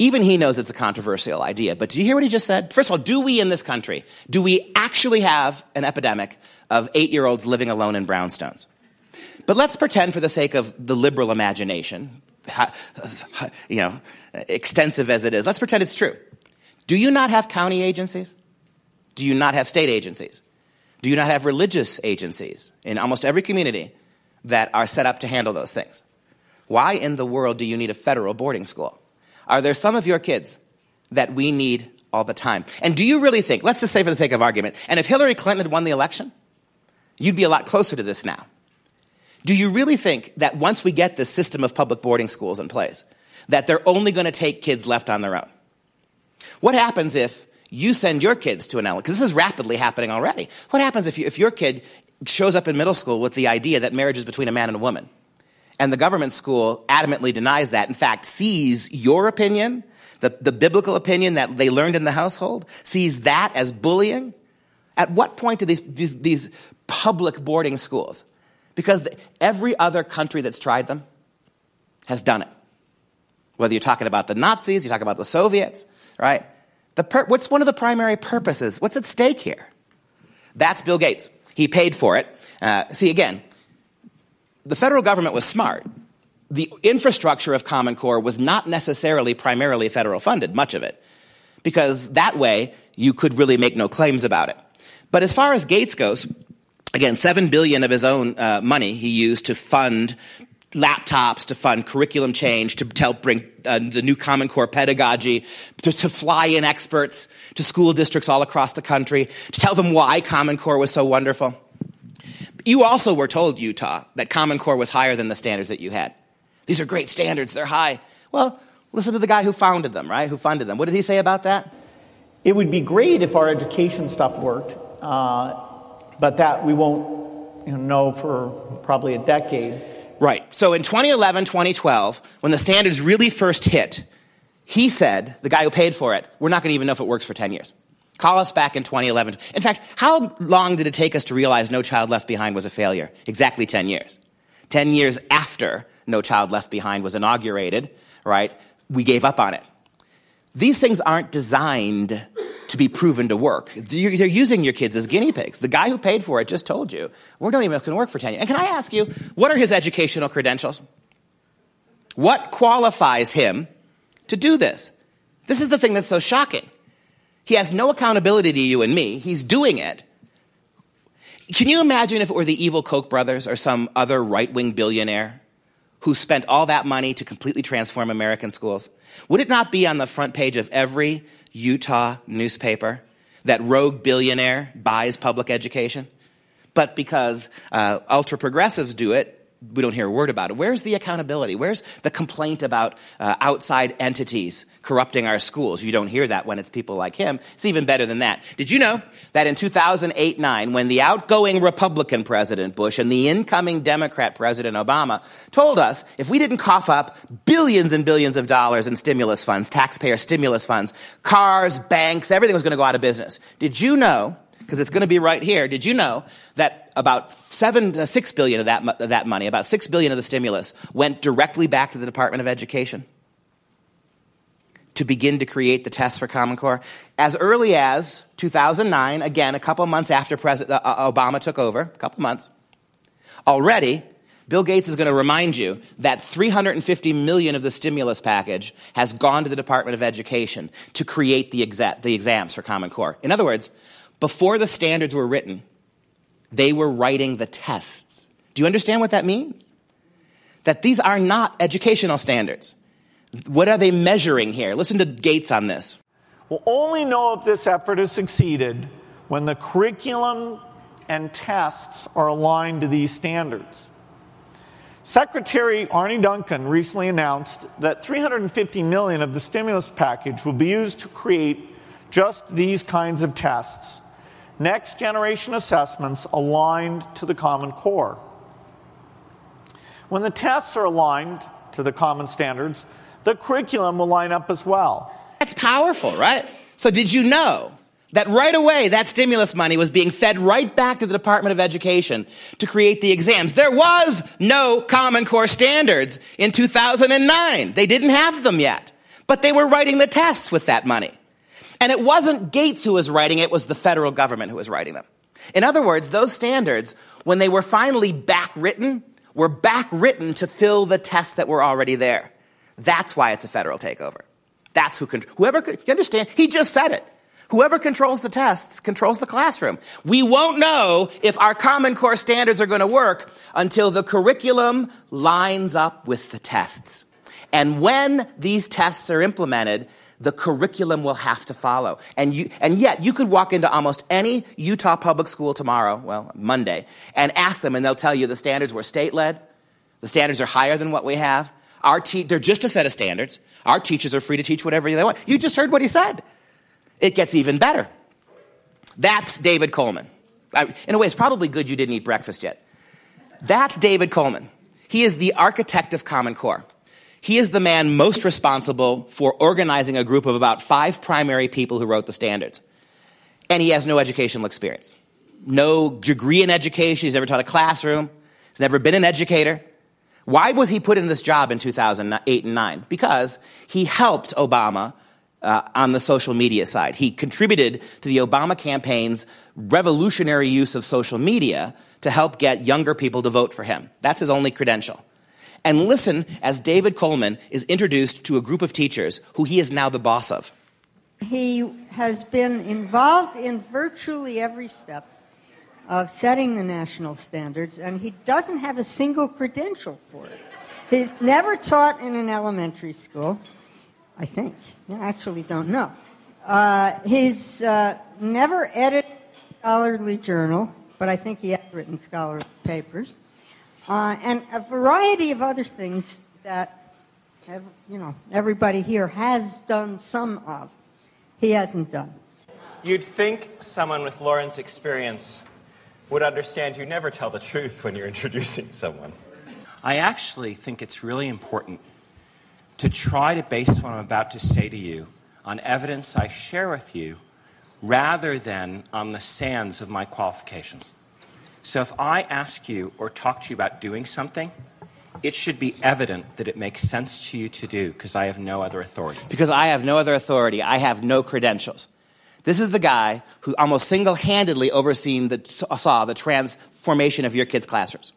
Even he knows it's a controversial idea, but did you hear what he just said? First of all, do we in this country, do we actually have an epidemic of 8-year-olds living alone in brownstones? But let's pretend for the sake of the liberal imagination, extensive as it is, let's pretend it's true. Do you not have county agencies? Do you not have state agencies? Do you not have religious agencies in almost every community that are set up to handle those things? Why in the world do you need a federal boarding school? Are there some of your kids that we need all the time? And do you really think, let's just say for the sake of argument, and if Hillary Clinton had won the election, you'd be a lot closer to this now. Do you really think that once we get this system of public boarding schools in place, that they're only going to take kids left on their own? What happens if you send your kids to an elementary, because this is rapidly happening already. What happens if your kid shows up in middle school with the idea that marriage is between a man and a woman? And the government school adamantly denies that, in fact, sees your opinion, the biblical opinion that they learned in the household, sees that as bullying. At what point do these public boarding schools, because every other country that's tried them has done it. Whether you're talking about the Nazis, you're talking about the Soviets, right? What's one of the primary purposes? What's at stake here? That's Bill Gates. He paid for it. See, again, the federal government was smart. The infrastructure of Common Core was not necessarily primarily federal funded, much of it, because that way you could really make no claims about it. But as far as Gates goes, again, $7 billion of his own money he used to fund laptops, to fund curriculum change, to help bring the new Common Core pedagogy, to fly in experts to school districts all across the country, to tell them why Common Core was so wonderful. You also were told, Utah, that Common Core was higher than the standards that you had. These are great standards. They're high. Well, listen to the guy who founded them, right? Who funded them. What did he say about that? It would be great if our education stuff worked, but that we won't know for probably a decade. Right. So in 2011, 2012, when the standards really first hit, he said, the guy who paid for it, we're not going to even know if it works for 10 years. Call us back in 2011. In fact, how long did it take us to realize No Child Left Behind was a failure? Exactly 10 years. 10 years after No Child Left Behind was inaugurated, right, we gave up on it. These things aren't designed to be proven to work. They're using your kids as guinea pigs. The guy who paid for it just told you, we're not even going to work for 10 years. And can I ask you, what are his educational credentials? What qualifies him to do this? This is the thing that's so shocking. He has no accountability to you and me. He's doing it. Can you imagine if it were the evil Koch brothers or some other right-wing billionaire who spent all that money to completely transform American schools? Would it not be on the front page of every Utah newspaper that rogue billionaire buys public education? But because ultra-progressives do it, we don't hear a word about it. Where's the accountability? Where's the complaint about outside entities corrupting our schools? You don't hear that when it's people like him. It's even better than that. Did you know that in 2008-9, when the outgoing Republican President Bush and the incoming Democrat President Obama told us if we didn't cough up billions and billions of dollars in stimulus funds, taxpayer stimulus funds, cars, banks, everything was going to go out of business. Did you know, because it's going to be right here, did you know that about $6 billion of that money, about $6 billion of the stimulus went directly back to the Department of Education to begin to create the tests for Common Core. As early as 2009, again, a couple months after President Obama took over, a couple months, already Bill Gates is going to remind you that $350 million of the stimulus package has gone to the Department of Education to create the exams for Common Core. In other words, before the standards were written, they were writing the tests. Do you understand what that means? That these are not educational standards. What are they measuring here? Listen to Gates on this. We'll only know if this effort has succeeded when the curriculum and tests are aligned to these standards. Secretary Arne Duncan recently announced that $350 million of the stimulus package will be used to create just these kinds of tests, next-generation assessments aligned to the Common Core. When the tests are aligned to the common standards, the curriculum will line up as well. That's powerful, right? So did you know that right away that stimulus money was being fed right back to the Department of Education to create the exams? There was no Common Core standards in 2009. They didn't have them yet, but they were writing the tests with that money. And it wasn't Gates who was writing it, it was the federal government who was writing them. In other words, those standards, when they were finally backwritten, were backwritten to fill the tests that were already there. That's why it's a federal takeover. That's who controls. Whoever, you understand? He just said it. Whoever controls the tests controls the classroom. We won't know if our Common Core standards are going to work until the curriculum lines up with the tests. And when these tests are implemented, the curriculum will have to follow. And yet, you could walk into almost any Utah public school tomorrow, well, Monday, and ask them, and they'll tell you the standards were state-led. The standards are higher than what we have. They're just a set of standards. Our teachers are free to teach whatever they want. You just heard what he said. It gets even better. That's David Coleman. In a way, it's probably good you didn't eat breakfast yet. That's David Coleman. He is the architect of Common Core. He is the man most responsible for organizing a group of about 5 primary people who wrote the standards. And he has no educational experience. No degree in education. He's never taught a classroom. He's never been an educator. Why was he put in this job in 2008 and 9? Because he helped Obama on the social media side. He contributed to the Obama campaign's revolutionary use of social media to help get younger people to vote for him. That's his only credential. And listen as David Coleman is introduced to a group of teachers who he is now the boss of. He has been involved in virtually every step of setting the national standards, and he doesn't have a single credential for it. He's never taught in an elementary school. I think. I actually don't know. He's never edited a scholarly journal, but I think he has written scholarly papers. And a variety of other things that, everybody here has done some of. He hasn't done. You'd think someone with Lauren's experience would understand you never tell the truth when you're introducing someone. I actually think it's really important to try to base what I'm about to say to you on evidence I share with you rather than on the sands of my qualifications. So if I ask you or talk to you about doing something, it should be evident that it makes sense to you to do because I have no other authority. Because I have no other authority. I have no credentials. This is the guy who almost single-handedly oversaw the transformation of your kids' classrooms.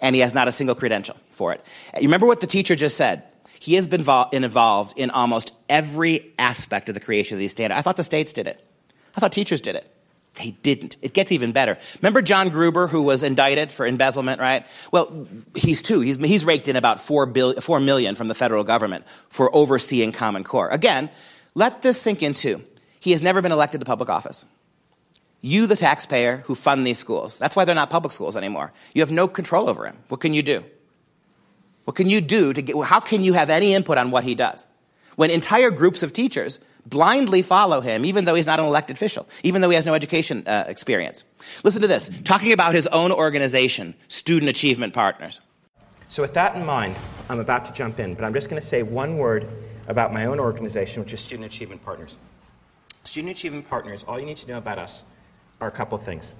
And he has not a single credential for it. You remember what the teacher just said? He has been involved in almost every aspect of the creation of these standards. I thought the states did it. I thought teachers did it. They didn't. It gets even better. Remember John Gruber, who was indicted for embezzlement, right? Well, he's too. He's raked in about $4 million from the federal government for overseeing Common Core. Again, let this sink in too. He has never been elected to public office. You, the taxpayer, who fund these schools. That's why they're not public schools anymore. You have no control over him. What can you do? What can you do how can you have any input on what he does? When entire groups of teachers blindly follow him, even though he's not an elected official, even though he has no education experience. Listen to this, talking about his own organization, Student Achievement Partners. So with that in mind, I'm about to jump in, but I'm just going to say one word about my own organization, which is Student Achievement Partners. Student Achievement Partners, all you need to know about us are a couple things.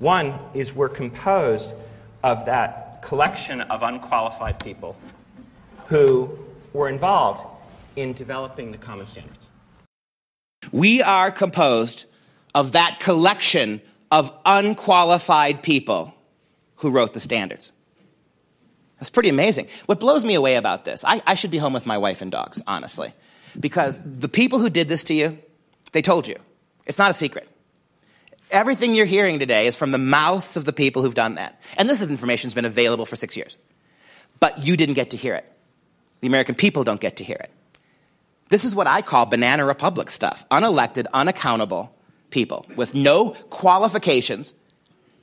One is we're composed of that collection of unqualified people who were involved in developing the common standards. We are composed of that collection of unqualified people who wrote the standards. That's pretty amazing. What blows me away about this, I should be home with my wife and dogs, honestly, because the people who did this to you, they told you. It's not a secret. Everything you're hearing today is from the mouths of the people who've done that. And this information's been available for 6 years. But you didn't get to hear it. The American people don't get to hear it. This is what I call banana republic stuff. Unelected, unaccountable people with no qualifications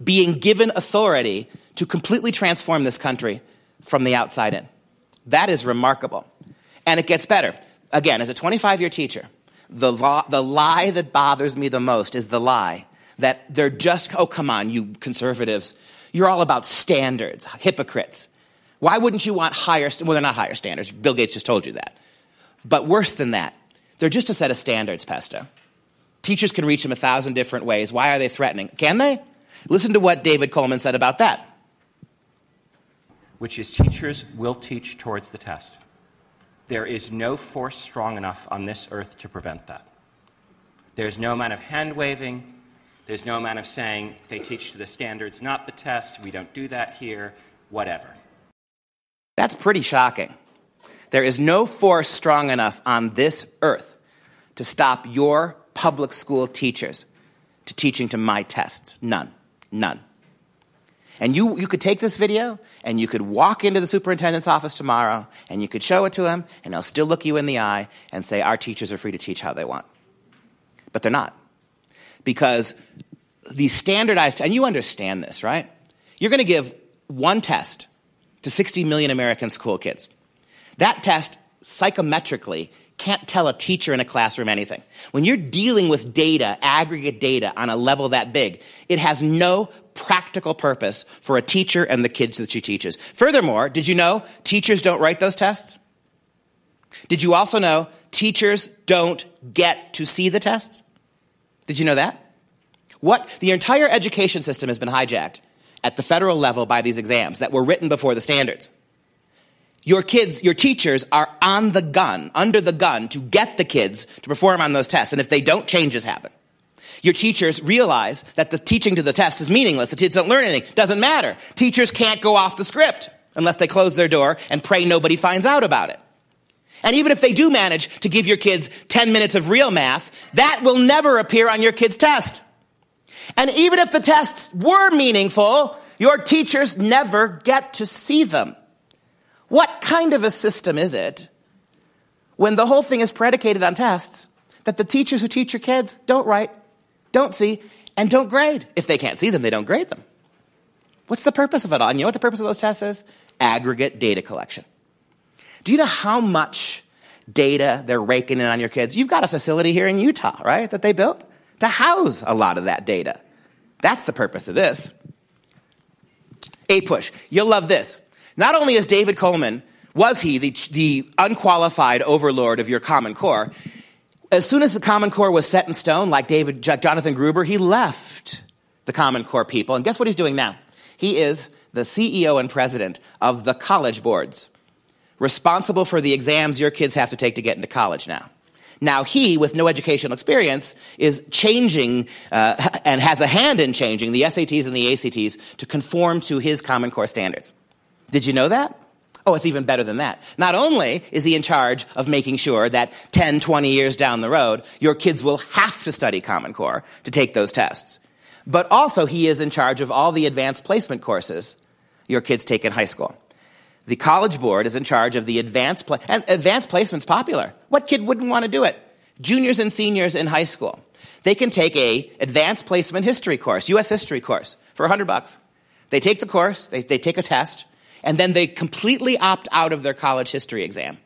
being given authority to completely transform this country from the outside in. That is remarkable. And it gets better. Again, as a 25-year teacher, the lie that bothers me the most is the lie that they're just, oh, come on, you conservatives. You're all about standards, hypocrites. Why wouldn't you want higher, well, they're not higher standards. Bill Gates just told you that. But worse than that, they're just a set of standards, Pesto. Teachers can reach them 1,000 different ways. Why are they threatening? Can they? Listen to what David Coleman said about that. Which is teachers will teach towards the test. There is no force strong enough on this earth to prevent that. There's no amount of hand-waving. There's no amount of saying, they teach to the standards, not the test. We don't do that here, whatever. That's pretty shocking. There is no force strong enough on this earth to stop your public school teachers to teaching to my tests. None. None. And you could take this video, and you could walk into the superintendent's office tomorrow, and you could show it to him, and he'll still look you in the eye and say, our teachers are free to teach how they want. But they're not. Because these standardized, and you understand this, right? You're going to give one test to 60 million American school kids. That test, psychometrically, can't tell a teacher in a classroom anything. When you're dealing with data, aggregate data, on a level that big, it has no practical purpose for a teacher and the kids that she teaches. Furthermore, did you know teachers don't write those tests? Did you also know teachers don't get to see the tests? Did you know that? What? The entire education system has been hijacked at the federal level by these exams that were written before the standards. Your kids, your teachers are on the gun, under the gun, to get the kids to perform on those tests. And if they don't, changes happen. Your teachers realize that the teaching to the test is meaningless. The kids don't learn anything. Doesn't matter. Teachers can't go off the script unless they close their door and pray nobody finds out about it. And even if they do manage to give your kids 10 minutes of real math, that will never appear on your kids' test. And even if the tests were meaningful, your teachers never get to see them. What kind of a system is it when the whole thing is predicated on tests that the teachers who teach your kids don't write, don't see, and don't grade? If they can't see them, they don't grade them. What's the purpose of it all? And you know what the purpose of those tests is? Aggregate data collection. Do you know how much data they're raking in on your kids? You've got a facility here in Utah, right, that they built to house a lot of that data. That's the purpose of this. APUSH, you'll love this. Not only is David Coleman, was he the unqualified overlord of your Common Core, as soon as the Common Core was set in stone, like Jonathan Gruber, he left the Common Core people. And guess what he's doing now? He is the CEO and president of the college boards, responsible for the exams your kids have to take to get into college now. Now he, with no educational experience, is changing and has a hand in changing the SATs and the ACTs to conform to his Common Core standards. Did you know that? Oh, it's even better than that. Not only is he in charge of making sure that 10, 20 years down the road, your kids will have to study Common Core to take those tests, but also he is in charge of all the advanced placement courses your kids take in high school. The College Board is in charge of the and advanced placement's popular. What kid wouldn't want to do it? Juniors and seniors in high school. They can take a advanced placement history course, U.S. history course, for $100. They take the course, they take a test, and then they completely opt out of their college history exam,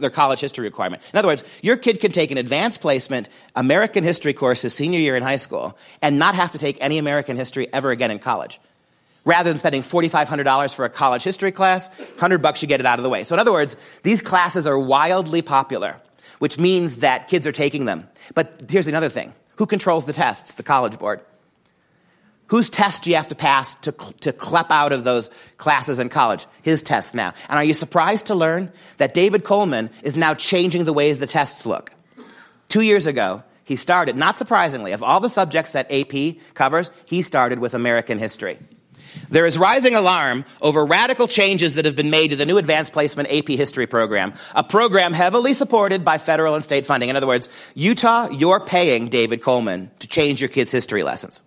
their college history requirement. In other words, your kid can take an advanced placement American history course his senior year in high school and not have to take any American history ever again in college. Rather than spending $4,500 for a college history class, $100 you get it out of the way. So in other words, these classes are wildly popular, which means that kids are taking them. But here's another thing. Who controls the tests? The College Board. Whose test do you have to pass to clap out of those classes in college? His tests now. And are you surprised to learn that David Coleman is now changing the way the tests look? 2 years ago, he started, not surprisingly, of all the subjects that AP covers, he started with American history. There is rising alarm over radical changes that have been made to the new Advanced Placement AP History program, a program heavily supported by federal and state funding. In other words, Utah, you're paying David Coleman to change your kids' history lessons.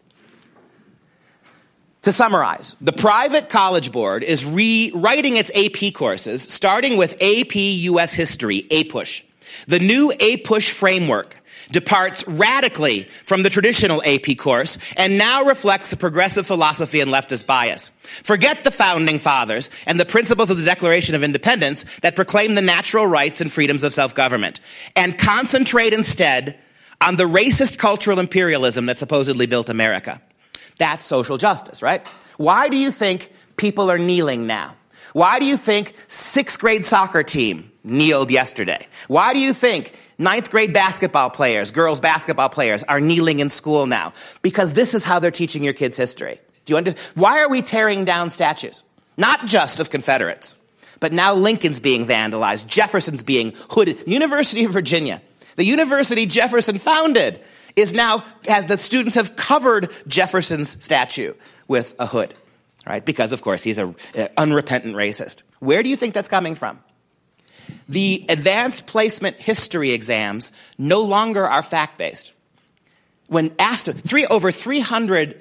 To summarize, the private College Board is rewriting its AP courses, starting with AP U.S. History, APUSH. The new APUSH framework departs radically from the traditional AP course and now reflects a progressive philosophy and leftist bias. Forget the Founding Fathers and the principles of the Declaration of Independence that proclaim the natural rights and freedoms of self-government, and concentrate instead on the racist cultural imperialism that supposedly built America. That's social justice, right? Why do you think people are kneeling now? Why do you think sixth grade soccer team kneeled yesterday? Why do you think ninth grade basketball players, girls basketball players, are kneeling in school now? Because this is how they're teaching your kids history. Do you Why are we tearing down statues? Not just of Confederates, but now Lincoln's being vandalized, Jefferson's being hooded. The University of Virginia, the university Jefferson founded, is now, the students have covered Jefferson's statue with a hood, right? Because, of course, he's an unrepentant racist. Where do you think that's coming from? The advanced placement history exams no longer are fact-based. When asked, over 300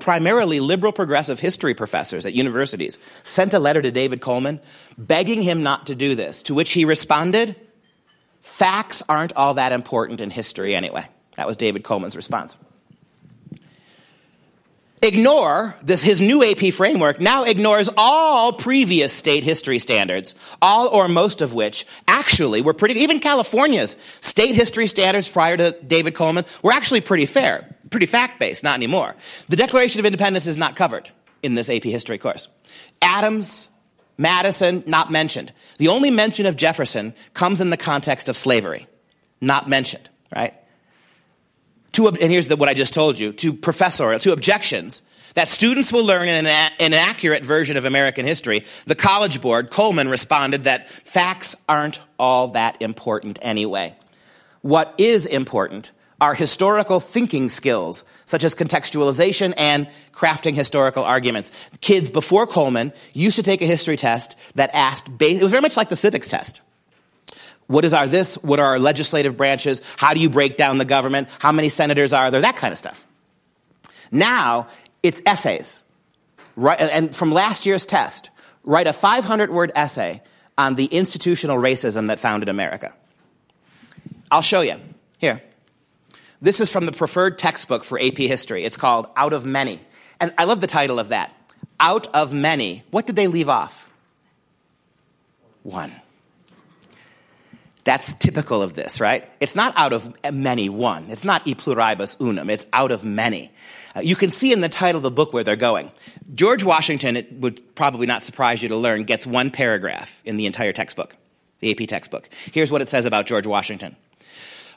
primarily liberal progressive history professors at universities sent a letter to David Coleman begging him not to do this, to which he responded, "Facts aren't all that important in history anyway." That was David Coleman's response. Ignore this, his new AP framework now ignores all previous state history standards, all or most of which actually were pretty, even California's state history standards prior to David Coleman were actually pretty fair, pretty fact-based, not anymore. The Declaration of Independence is not covered in this AP history course. Adams, Madison, not mentioned. The only mention of Jefferson comes in the context of slavery, not mentioned, right? And here's what I just told you, to objections that students will learn in an accurate version of American history, the College Board, Coleman, responded that facts aren't all that important anyway. What is important are historical thinking skills, such as contextualization and crafting historical arguments. Kids before Coleman used to take a history test that asked, it was very much like the civics test. What is our this? What are our legislative branches? How do you break down the government? How many senators are there? That kind of stuff. Now, it's essays. Right, and from last year's test, write a 500-word essay on the institutional racism that founded America. I'll show you. Here. This is from the preferred textbook for AP history. It's called Out of Many. And I love the title of that. Out of Many. What did they leave off? One. That's typical of this, right? It's not out of many, one. It's not e pluribus unum. It's out of many. You can see in the title of the book where they're going. George Washington, it would probably not surprise you to learn, gets one paragraph in the entire textbook, the AP textbook. Here's what it says about George Washington.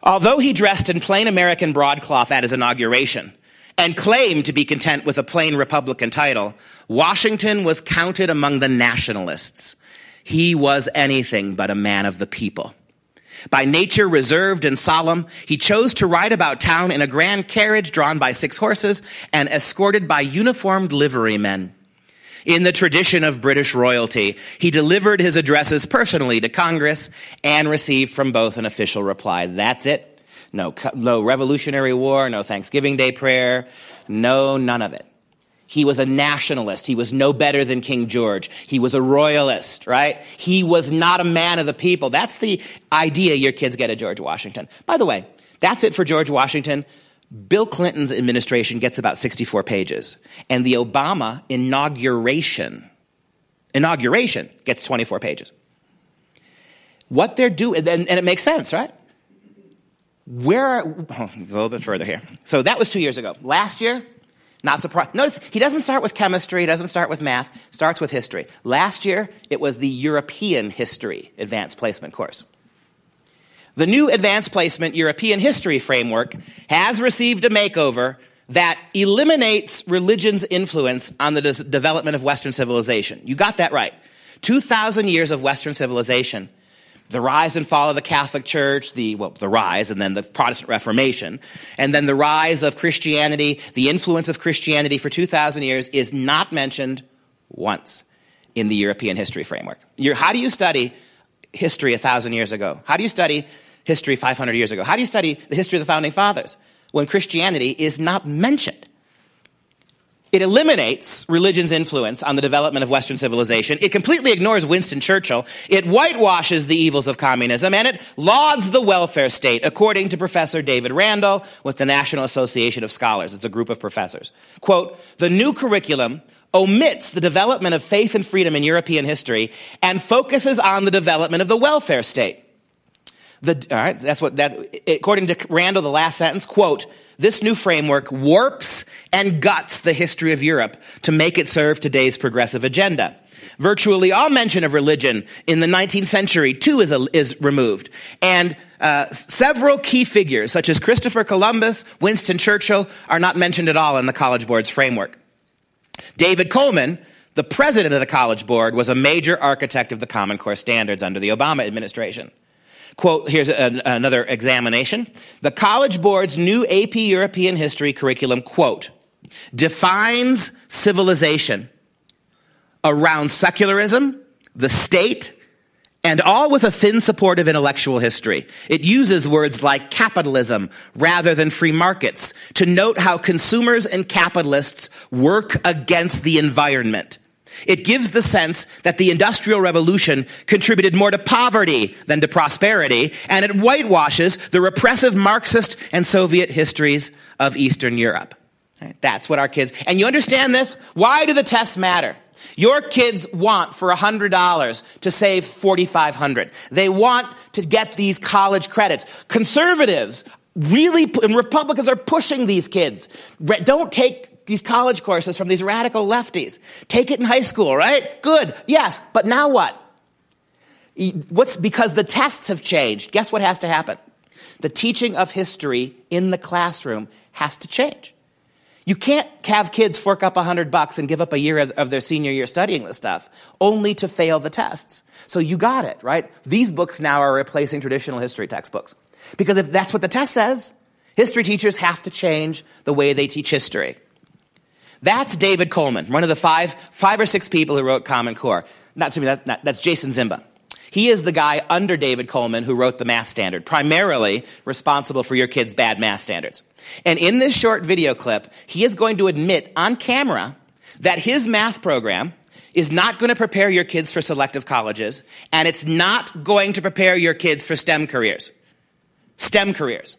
Although he dressed in plain American broadcloth at his inauguration and claimed to be content with a plain Republican title, Washington was counted among the nationalists. He was anything but a man of the people. By nature reserved and solemn, he chose to ride about town in a grand carriage drawn by 6 horses and escorted by uniformed liverymen. In the tradition of British royalty, he delivered his addresses personally to Congress and received from both an official reply. That's it. No Revolutionary War, no Thanksgiving Day prayer, no none of it. He was a nationalist. He was no better than King George. He was a royalist, right? He was not a man of the people. That's the idea your kids get of George Washington. By the way, that's it for George Washington. Bill Clinton's administration gets about 64 pages. And the Obama inauguration gets 24 pages. What they're doing, and it makes sense, right? A little bit further here. So that was 2 years ago. Last year, not surprised. Notice he doesn't start with chemistry, doesn't start with math, starts with history. Last year, it was the European History Advanced Placement course. The new Advanced Placement European History Framework has received a makeover that eliminates religion's influence on the development of Western civilization. You got that right. 2,000 years of Western civilization, the rise and fall of the Catholic Church, the rise and then the Protestant Reformation, and then the rise of Christianity, the influence of Christianity for 2,000 years is not mentioned once in the European history framework. How do you study history 1,000 years ago? How do you study history 500 years ago? How do you study the history of the Founding Fathers when Christianity is not mentioned? It eliminates religion's influence on the development of Western civilization. It completely ignores Winston Churchill. It whitewashes the evils of communism, and it lauds the welfare state, according to Professor David Randall with the National Association of Scholars. It's a group of professors. Quote, "The new curriculum omits the development of faith and freedom in European history and focuses on the development of the welfare state." According to Randall, the last sentence, quote, "This new framework warps and guts the history of Europe to make it serve today's progressive agenda. Virtually all mention of religion in the 19th century, too, is removed. And several key figures, such as Christopher Columbus, Winston Churchill, are not mentioned at all in the College Board's framework. David Coleman, the president of the College Board, was a major architect of the Common Core standards under the Obama administration. Quote, here's another examination. The College Board's new AP European history curriculum, quote, "defines civilization around secularism, the state, and all with a thin support of intellectual history. It uses words like capitalism rather than free markets to note how consumers and capitalists work against the environment. It gives the sense that the Industrial Revolution contributed more to poverty than to prosperity, and it whitewashes the repressive Marxist and Soviet histories of Eastern Europe." Right? That's what our kids... And you understand this? Why do the tests matter? Your kids want, for $100, to save $4,500. They want to get these college credits. Conservatives really... and Republicans are pushing these kids. Don't take these college courses from these radical lefties. Take it in high school, right? Good, yes, but now what? Because the tests have changed. Guess what has to happen? The teaching of history in the classroom has to change. You can't have kids fork up $100 and give up a year of their senior year studying this stuff, only to fail the tests. So you got it, right? These books now are replacing traditional history textbooks. Because if that's what the test says, history teachers have to change the way they teach history. That's David Coleman, one of the five or six people who wrote Common Core. That's Jason Zimba. He is the guy under David Coleman who wrote the math standard, primarily responsible for your kids' bad math standards. And in this short video clip, he is going to admit on camera that his math program is not going to prepare your kids for selective colleges, and it's not going to prepare your kids for STEM careers. STEM careers.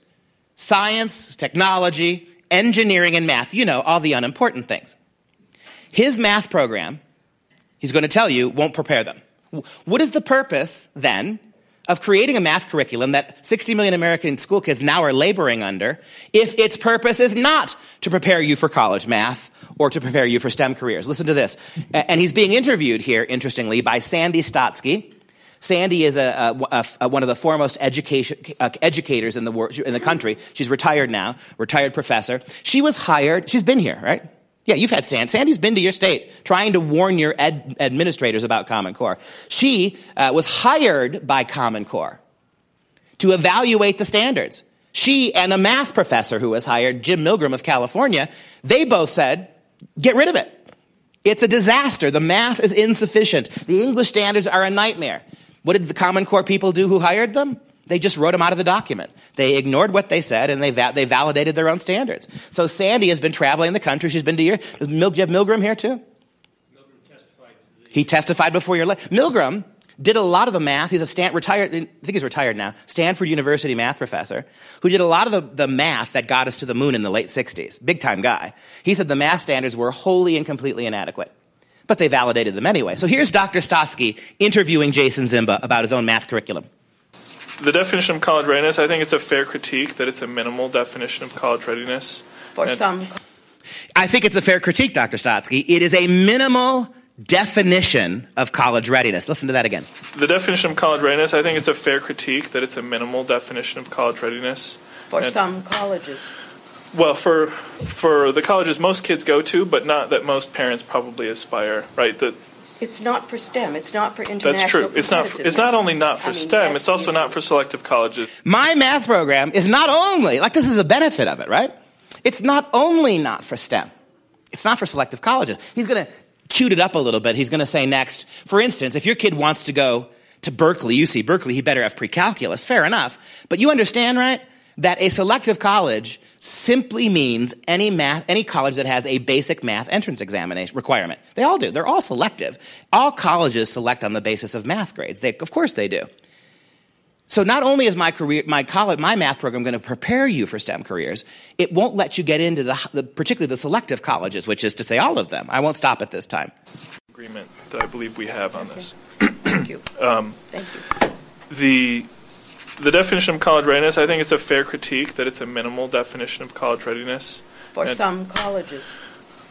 Science, technology, engineering and math, you know, all the unimportant things. His math program, he's going to tell you, won't prepare them. What is the purpose, then, of creating a math curriculum that 60 million American school kids now are laboring under if its purpose is not to prepare you for college math or to prepare you for STEM careers? Listen to this. And he's being interviewed here, interestingly, by Sandy Stotsky. Sandy is one of the foremost educators in the country. She's retired now, retired professor. She was hired. She's been here, right? Yeah, you've had Sandy. Sandy's been to your state trying to warn your administrators about Common Core. She was hired by Common Core to evaluate the standards. She and a math professor who was hired, Jim Milgram of California, they both said, get rid of it. It's a disaster. The math is insufficient. The English standards are a nightmare. What did the Common Core people do who hired them? They just wrote them out of the document. They ignored what they said, and they validated their own standards. So Sandy has been traveling the country. She's been to your... Do you have Milgram here, too? Milgram testified. He testified before your... Milgram did a lot of the math. He's a retired... I think he's retired now. Stanford University math professor who did a lot of the math that got us to the moon in the late 60s. Big-time guy. He said the math standards were wholly and completely inadequate. But they validated them anyway. So here's Dr. Stotsky interviewing Jason Zimba about his own math curriculum. The definition of college readiness, I think it's a fair critique that it's a minimal definition of college readiness. For some. I think it's a fair critique, Dr. Stotsky. It is a minimal definition of college readiness. Listen to that again. The definition of college readiness, I think it's a fair critique that it's a minimal definition of college readiness. For some colleges. Well, for the colleges most kids go to, but not that most parents probably aspire, right? That it's not for STEM. It's not for international. That's true. It's not only not for STEM. It's also not for selective colleges. My math program is not only like this is a benefit of it, right? It's not only not for STEM. It's not for selective colleges. He's going to cute it up a little bit. He's going to say next, for instance, if your kid wants to go to Berkeley, UC Berkeley, he better have pre-calculus. Fair enough. But you understand, right? That a selective college simply means any college that has a basic math entrance examination requirement. They all do. They're all selective. All colleges select on the basis of math grades. Of course they do. So not only is my math program going to prepare you for STEM careers, it won't let you get into particularly the selective colleges, which is to say all of them. I won't stop at this time. Agreement that I believe we have on this. Thank you. Thank you. The definition of college readiness, I think it's a fair critique that it's a minimal definition of college readiness. For some colleges.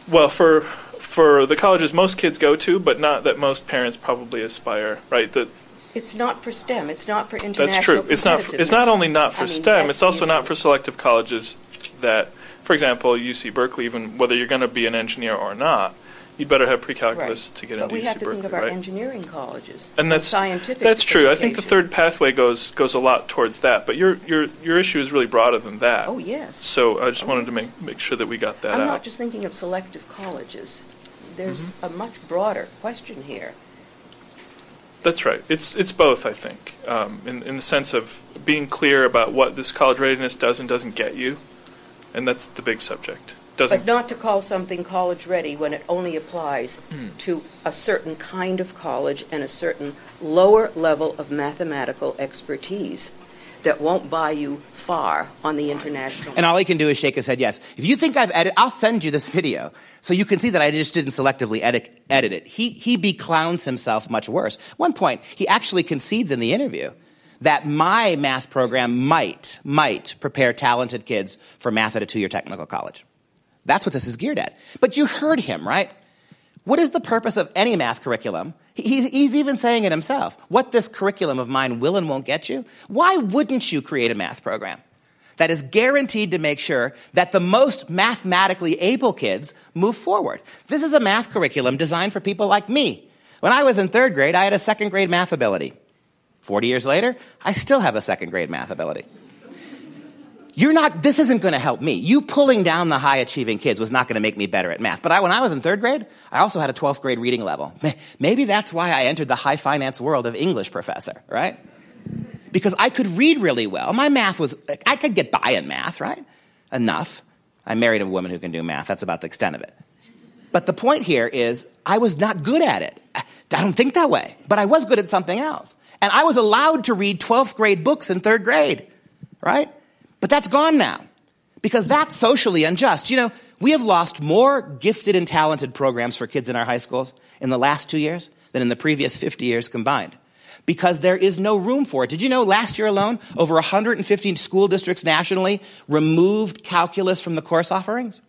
Well, for the colleges most kids go to, but not that most parents probably aspire, right? That it's not for STEM. It's not for international. That's true. It's not only not for STEM. It's also not for selective colleges that, for example, UC Berkeley, even whether you're going to be an engineer or not, you better have pre-calculus to get into UC Berkeley, right? But we have to think about engineering colleges and scientific. That's true. I think the third pathway goes a lot towards that. But your issue is really broader than that. Oh yes. So I just wanted to make sure that we got that out. I'm not just thinking of selective colleges. There's a much broader question here. That's right. It's both, I think, in the sense of being clear about what this college readiness does and doesn't get you, and that's the big subject. But not to call something college ready when it only applies to a certain kind of college and a certain lower level of mathematical expertise that won't buy you far on the international. And all he can do is shake his head yes. If you think I've edited, I'll send you this video so you can see that I just didn't selectively edit it. He beclowns himself much worse. At one point, he actually concedes in the interview that my math program might prepare talented kids for math at a two-year technical college. That's what this is geared at. But you heard him, right? What is the purpose of any math curriculum? He's even saying it himself. What this curriculum of mine will and won't get you? Why wouldn't you create a math program that is guaranteed to make sure that the most mathematically able kids move forward? This is a math curriculum designed for people like me. When I was in third grade, I had a second grade math ability. 40 years later, I still have a second grade math ability. This isn't going to help me. You pulling down the high-achieving kids was not going to make me better at math. But when I was in third grade, I also had a 12th grade reading level. Maybe that's why I entered the high finance world of English professor, right? Because I could read really well. I could get by in math, right? Enough. I married a woman who can do math. That's about the extent of it. But the point here is I was not good at it. I don't think that way. But I was good at something else. And I was allowed to read 12th grade books in third grade, right? But that's gone now because that's socially unjust. You know, we have lost more gifted and talented programs for kids in our high schools in the last 2 years than in the previous 50 years combined because there is no room for it. Did you know last year alone, over 150 school districts nationally removed calculus from the course offerings?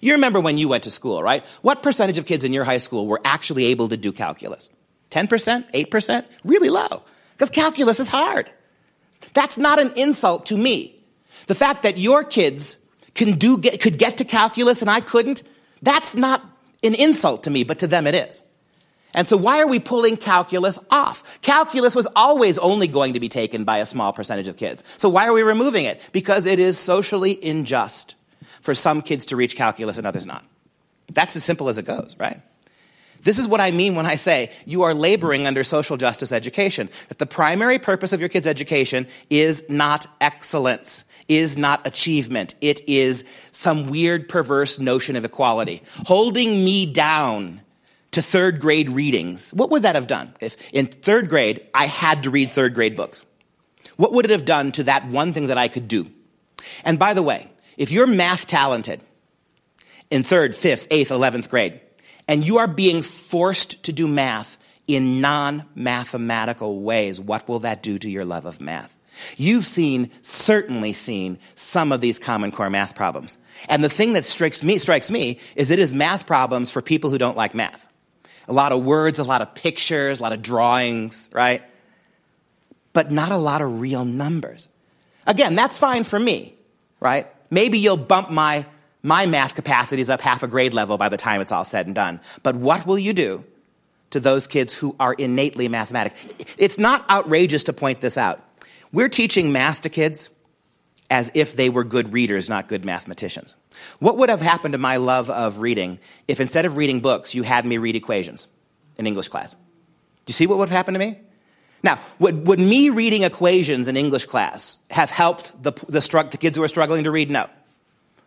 You remember when you went to school, right? What percentage of kids in your high school were actually able to do calculus? 10%? 8%? Really low because calculus is hard. That's not an insult to me. The fact that your kids could get to calculus and I couldn't, that's not an insult to me, but to them it is. And so why are we pulling calculus off? Calculus was always only going to be taken by a small percentage of kids. So why are we removing it? Because it is socially unjust for some kids to reach calculus and others not. That's as simple as it goes, right? This is what I mean when I say you are laboring under social justice education, that the primary purpose of your kids' education is not excellence, is not achievement. It is some weird, perverse notion of equality. Holding me down to third grade readings, what would that have done if in third grade I had to read third grade books? What would it have done to that one thing that I could do? And by the way, if you're math talented in third, fifth, eighth, 11th grade, and you are being forced to do math in non-mathematical ways, what will that do to your love of math? You've certainly seen some of these Common Core math problems. And the thing that strikes me is it is math problems for people who don't like math. A lot of words, a lot of pictures, a lot of drawings, right? But not a lot of real numbers. Again, that's fine for me, right? Maybe you'll bump my math capacities up half a grade level by the time it's all said and done. But what will you do to those kids who are innately mathematical? It's not outrageous to point this out. We're teaching math to kids as if they were good readers, not good mathematicians. What would have happened to my love of reading if instead of reading books, you had me read equations in English class? Do you see what would have happened to me? Now, would me reading equations in English class have helped the kids who are struggling to read? No.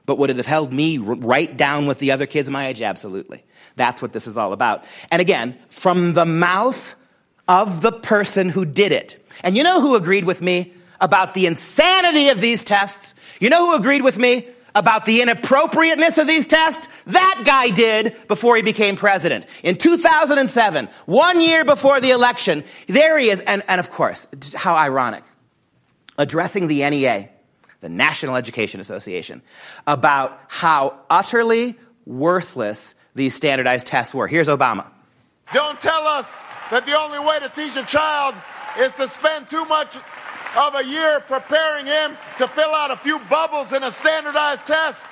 But would it have held me right down with the other kids my age? Absolutely. That's what this is all about. And again, from the mouth of the person who did it. And you know who agreed with me about the insanity of these tests? You know who agreed with me about the inappropriateness of these tests? That guy did before he became president. In 2007, 1 year before the election, there he is. And of course, how ironic, addressing the NEA, the National Education Association, about how utterly worthless these standardized tests were. Here's Obama. Don't tell us that the only way to teach a child is to spend too much of a year preparing him to fill out a few bubbles in a standardized test.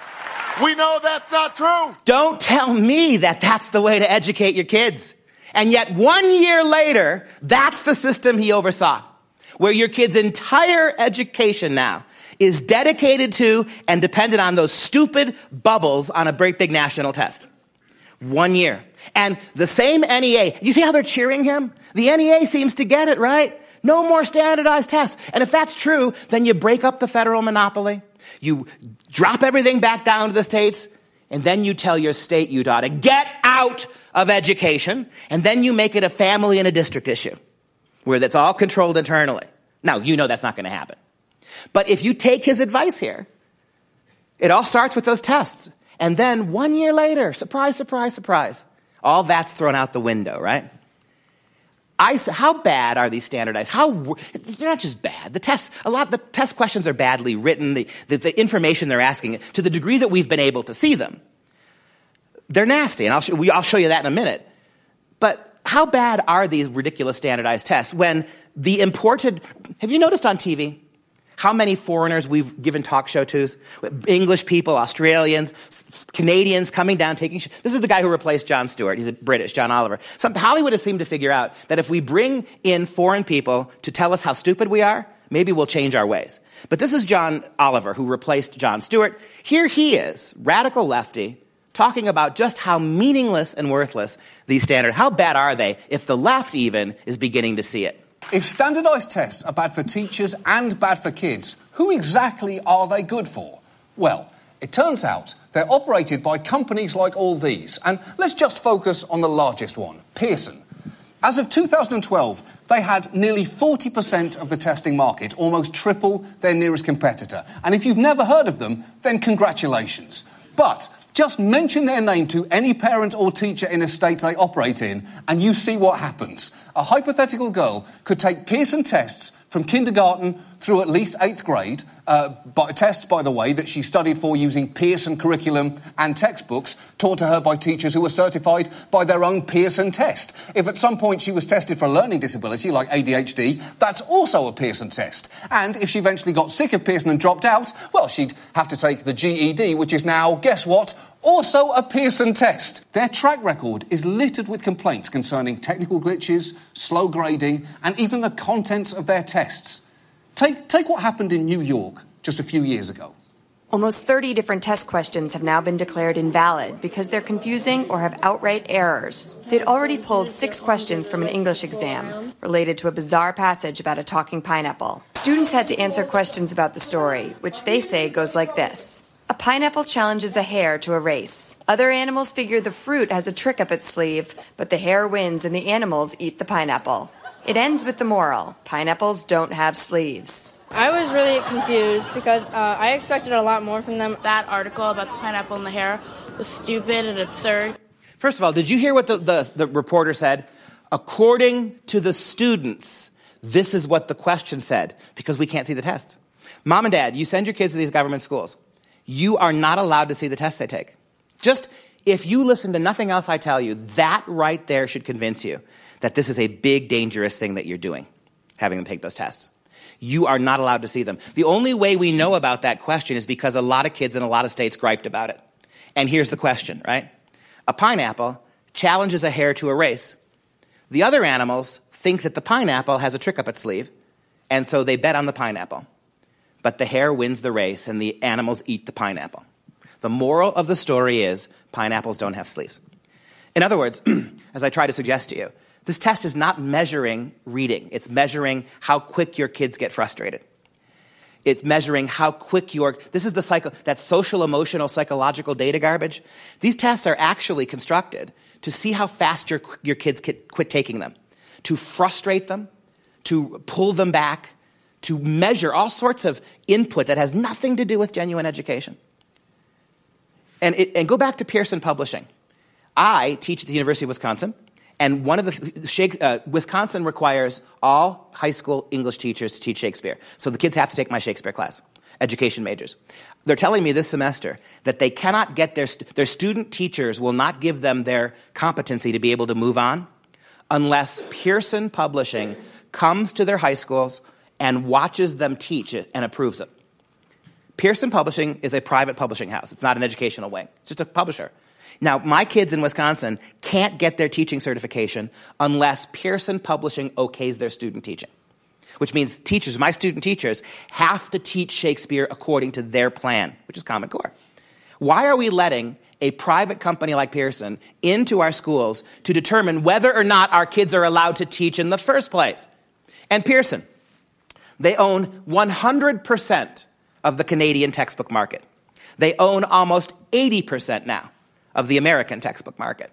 We know that's not true. Don't tell me that that's the way to educate your kids. And yet 1 year later, that's the system he oversaw, where your kid's entire education now is dedicated to and dependent on those stupid bubbles on a great big national test. 1 year. And the same NEA, you see how they're cheering him? The NEA seems to get it, right? No more standardized tests. And if that's true, then you break up the federal monopoly. You drop everything back down to the states. And then you tell your state you'd ought to get out of education. And then you make it a family and a district issue where that's all controlled internally. Now, you know that's not going to happen. But if you take his advice here, it all starts with those tests. And then 1 year later, surprise, surprise, surprise, all that's thrown out the window, right? How bad are these standardized? They're not just bad. The test questions are badly written. The information they're asking, to the degree that we've been able to see them, they're nasty. And I'll show you that in a minute. But how bad are these ridiculous standardized tests when the imported, have you noticed on TV how many foreigners we've given talk show tos? English people, Australians, Canadians coming down, taking... This is the guy who replaced Jon Stewart. He's a British, John Oliver. Hollywood has seemed to figure out that if we bring in foreign people to tell us how stupid we are, maybe we'll change our ways. But this is John Oliver, who replaced Jon Stewart. Here he is, radical lefty, talking about just how meaningless and worthless these standards... How bad are they if the left even is beginning to see it? If standardised tests are bad for teachers and bad for kids, who exactly are they good for? Well, it turns out they're operated by companies like all these, and let's just focus on the largest one, Pearson. As of 2012, they had nearly 40% of the testing market, almost triple their nearest competitor. And if you've never heard of them, then congratulations. But just mention their name to any parent or teacher in a state they operate in, and you see what happens. A hypothetical girl could take Pearson tests from kindergarten through at least 8th grade, tests, by the way, that she studied for using Pearson curriculum and textbooks taught to her by teachers who were certified by their own Pearson test. If at some point she was tested for a learning disability, like ADHD, that's also a Pearson test. And if she eventually got sick of Pearson and dropped out, well, she'd have to take the GED, which is now, guess what? Also a Pearson test. Their track record is littered with complaints concerning technical glitches, slow grading, and even the contents of their tests. Take what happened in New York just a few years ago. Almost 30 different test questions have now been declared invalid because they're confusing or have outright errors. They'd already pulled 6 questions from an English exam related to a bizarre passage about a talking pineapple. Students had to answer questions about the story, which they say goes like this. A pineapple challenges a hare to a race. Other animals figure the fruit has a trick up its sleeve, but the hare wins and the animals eat the pineapple. It ends with the moral, pineapples don't have sleeves. I was really confused because I expected a lot more from them. That article about the pineapple and the hare was stupid and absurd. First of all, did you hear what the reporter said? According to the students, this is what the question said, because we can't see the tests. Mom and Dad, you send your kids to these government schools. You are not allowed to see the tests they take. Just if you listen to nothing else I tell you, that right there should convince you that this is a big, dangerous thing that you're doing, having them take those tests. you are not allowed to see them. The only way we know about that question is because a lot of kids in a lot of states griped about it. And here's the question, right? A pineapple challenges a hare to a race. The other animals think that the pineapple has a trick up its sleeve, and so they bet on the pineapple. But the hare wins the race, and the animals eat the pineapple. The moral of the story is pineapples don't have sleeves. In other words, as I try to suggest to you, this test is not measuring reading. It's measuring how quick your kids get frustrated. It's measuring how quick this is the cycle, that social, emotional, psychological data garbage. These tests are actually constructed to see how fast your kids quit taking them, to frustrate them, to pull them back, to measure all sorts of input that has nothing to do with genuine education. And go back to Pearson publishing. I teach at the University of Wisconsin. And one of Wisconsin requires all high school English teachers to teach Shakespeare. So the kids have to take my Shakespeare class, education majors. They're telling me this semester that they cannot get their student teachers will not give them their competency to be able to move on unless Pearson Publishing comes to their high schools and watches them teach it and approves it. Pearson Publishing is a private publishing house. It's not an educational wing. It's just a publisher. Now, my kids in Wisconsin can't get their teaching certification unless Pearson Publishing okays their student teaching, which means teachers, my student teachers, have to teach Shakespeare according to their plan, which is Common Core. Why are we letting a private company like Pearson into our schools to determine whether or not our kids are allowed to teach in the first place? And Pearson, they own 100% of the Canadian textbook market. They own almost 80% now of the American textbook market.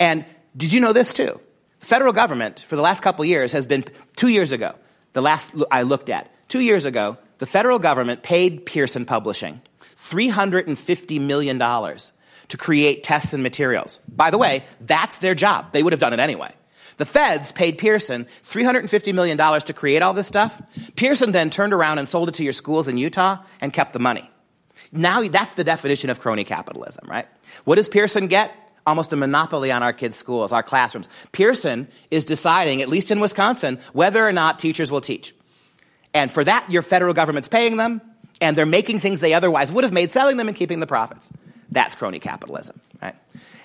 And did you know this too? The federal government for the last couple years has been, 2 years ago, the last I looked at, 2 years ago, the federal government paid Pearson Publishing $350 million to create tests and materials. By the way, that's their job. They would have done it anyway. The feds paid Pearson $350 million to create all this stuff. Pearson then turned around and sold it to your schools in Utah and kept the money. Now that's the definition of crony capitalism, right? What does Pearson get? Almost a monopoly on our kids' schools, our classrooms. Pearson is deciding, at least in Wisconsin, whether or not teachers will teach. And for that, your federal government's paying them, and they're making things they otherwise would have made, selling them and keeping the profits. That's crony capitalism, right?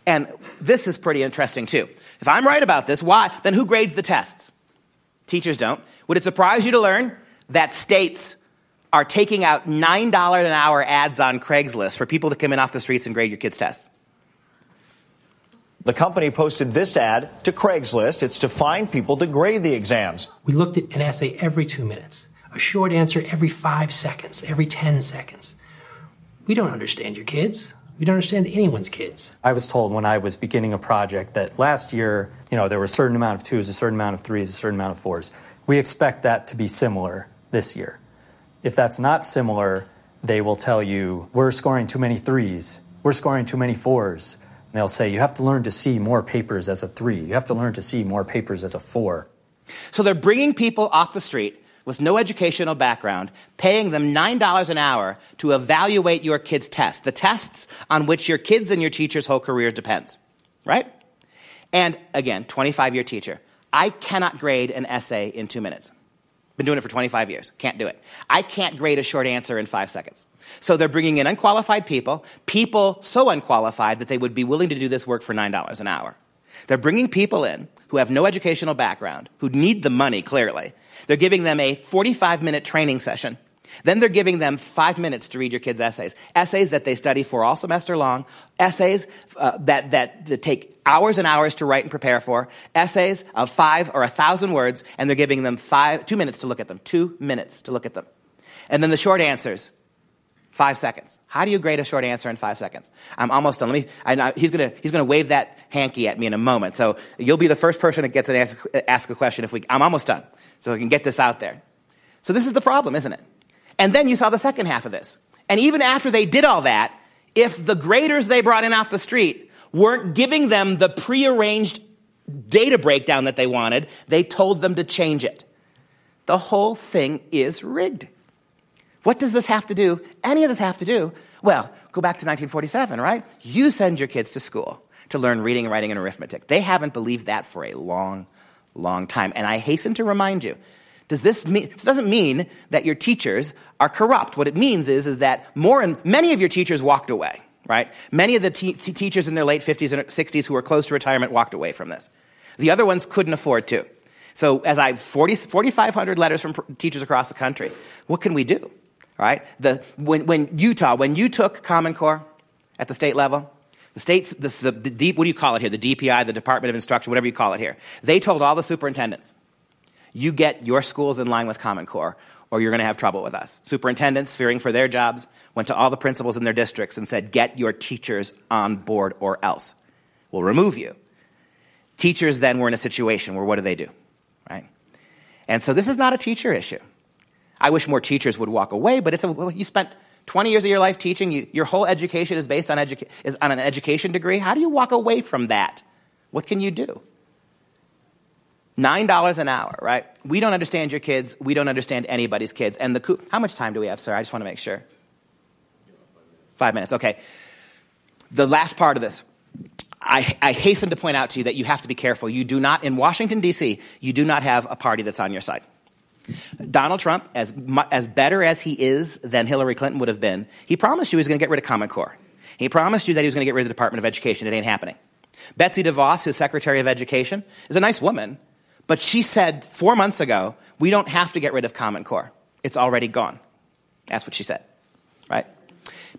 And this is pretty interesting, too. If I'm right about this, why? Then who grades the tests? Teachers don't. Would it surprise you to learn that states are taking out $9 an hour ads on Craigslist for people to come in off the streets and grade your kids' tests? The company posted this ad to Craigslist. It's to find people to grade the exams. We looked at an essay every 2 minutes, a short answer every 5 seconds, every 10 seconds. We don't understand your kids. We don't understand anyone's kids. I was told when I was beginning a project that last year, there were a certain amount of twos, a certain amount of threes, a certain amount of fours. We expect that to be similar this year. If that's not similar, they will tell you, we're scoring too many threes, we're scoring too many fours. And they'll say, you have to learn to see more papers as a three. You have to learn to see more papers as a four. So they're bringing people off the street with no educational background, paying them $9 an hour to evaluate your kids' tests, the tests on which your kids and your teacher's whole career depends, right? And again, 25-year teacher. I cannot grade an essay in 2 minutes. Been doing it for 25 years. Can't do it. I can't grade a short answer in 5 seconds. So they're bringing in unqualified people so unqualified that they would be willing to do this work for $9 an hour. They're bringing people in who have no educational background, who need the money, clearly. They're giving them a 45-minute training session. Then they're giving them 5 minutes to read your kids' essays, essays that they study for all semester long, essays that take hours and hours to write and prepare for, essays of 5 or 1,000 words, and they're giving them 2 minutes to look at them, 2 minutes to look at them. And then the short answers, 5 seconds. How do you grade a short answer in 5 seconds? I'm almost done. He's gonna wave that hanky at me in a moment, so you'll be the first person that gets to ask a question. I'm almost done, so I can get this out there. So this is the problem, isn't it? And then you saw the second half of this. And even after they did all that, if the graders they brought in off the street weren't giving them the prearranged data breakdown that they wanted, they told them to change it. The whole thing is rigged. What does this have to do? Any of this have to do? Well, go back to 1947, right? You send your kids to school to learn reading, writing, and arithmetic. They haven't believed that for a long, long time. And I hasten to remind you, This doesn't mean that your teachers are corrupt. What it means is that many of your teachers walked away, right? Many of the teachers in their late 50s and 60s who were close to retirement walked away from this. The other ones couldn't afford to. So as I have 4,500 letters from teachers across the country, what can we do, right? When you took Common Core at the state level, what do you call it here? The DPI, the Department of Instruction, whatever you call it here. They told all the superintendents, you get your schools in line with Common Core or you're going to have trouble with us. Superintendents, fearing for their jobs, went to all the principals in their districts and said, get your teachers on board or else. We'll remove you. Teachers then were in a situation where what do? Right? And so this is not a teacher issue. I wish more teachers would walk away, but you spent 20 years of your life teaching. Your whole education is based on an education degree. How do you walk away from that? What can you do? $9 an hour, right? We don't understand your kids. We don't understand anybody's kids. And how much time do we have, sir? I just want to make sure. 5 minutes, okay. The last part of this. I hasten to point out to you that you have to be careful. You do not, in Washington, D.C., you do not have a party that's on your side. Donald Trump, as better as he is than Hillary Clinton would have been, he promised you he was going to get rid of Common Core. He promised you that he was going to get rid of the Department of Education. It ain't happening. Betsy DeVos, his Secretary of Education, is a nice woman, but she said 4 months ago, we don't have to get rid of Common Core. It's already gone. That's what she said, right?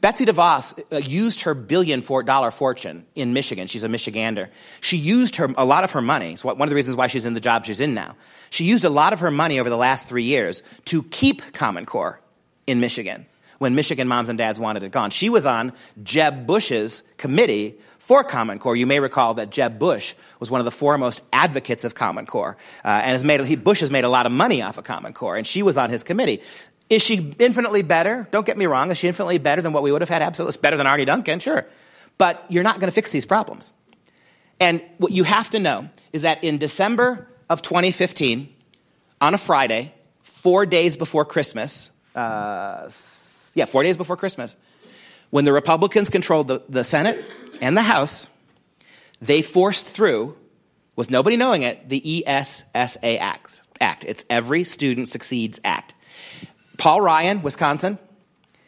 Betsy DeVos used her billion-dollar fortune in Michigan. She's a Michigander. She used a lot of her money. It's one of the reasons why she's in the job she's in now. She used a lot of her money over the last 3 years to keep Common Core in Michigan when Michigan moms and dads wanted it gone. She was on Jeb Bush's committee for Common Core. You may recall that Jeb Bush was one of the foremost advocates of Common Core, and Bush has made a lot of money off of Common Core, and she was on his committee. Is she infinitely better? Don't get me wrong. Is she infinitely better than what we would have had? Absolutely. It's better than Arne Duncan, sure. But you're not going to fix these problems. And what you have to know is that in December of 2015, on a Friday, 4 days before Christmas, 4 days before Christmas, when the Republicans controlled the Senate and the House, they forced through, with nobody knowing it, the ESSA Act. It's Every Student Succeeds Act. Paul Ryan, Wisconsin,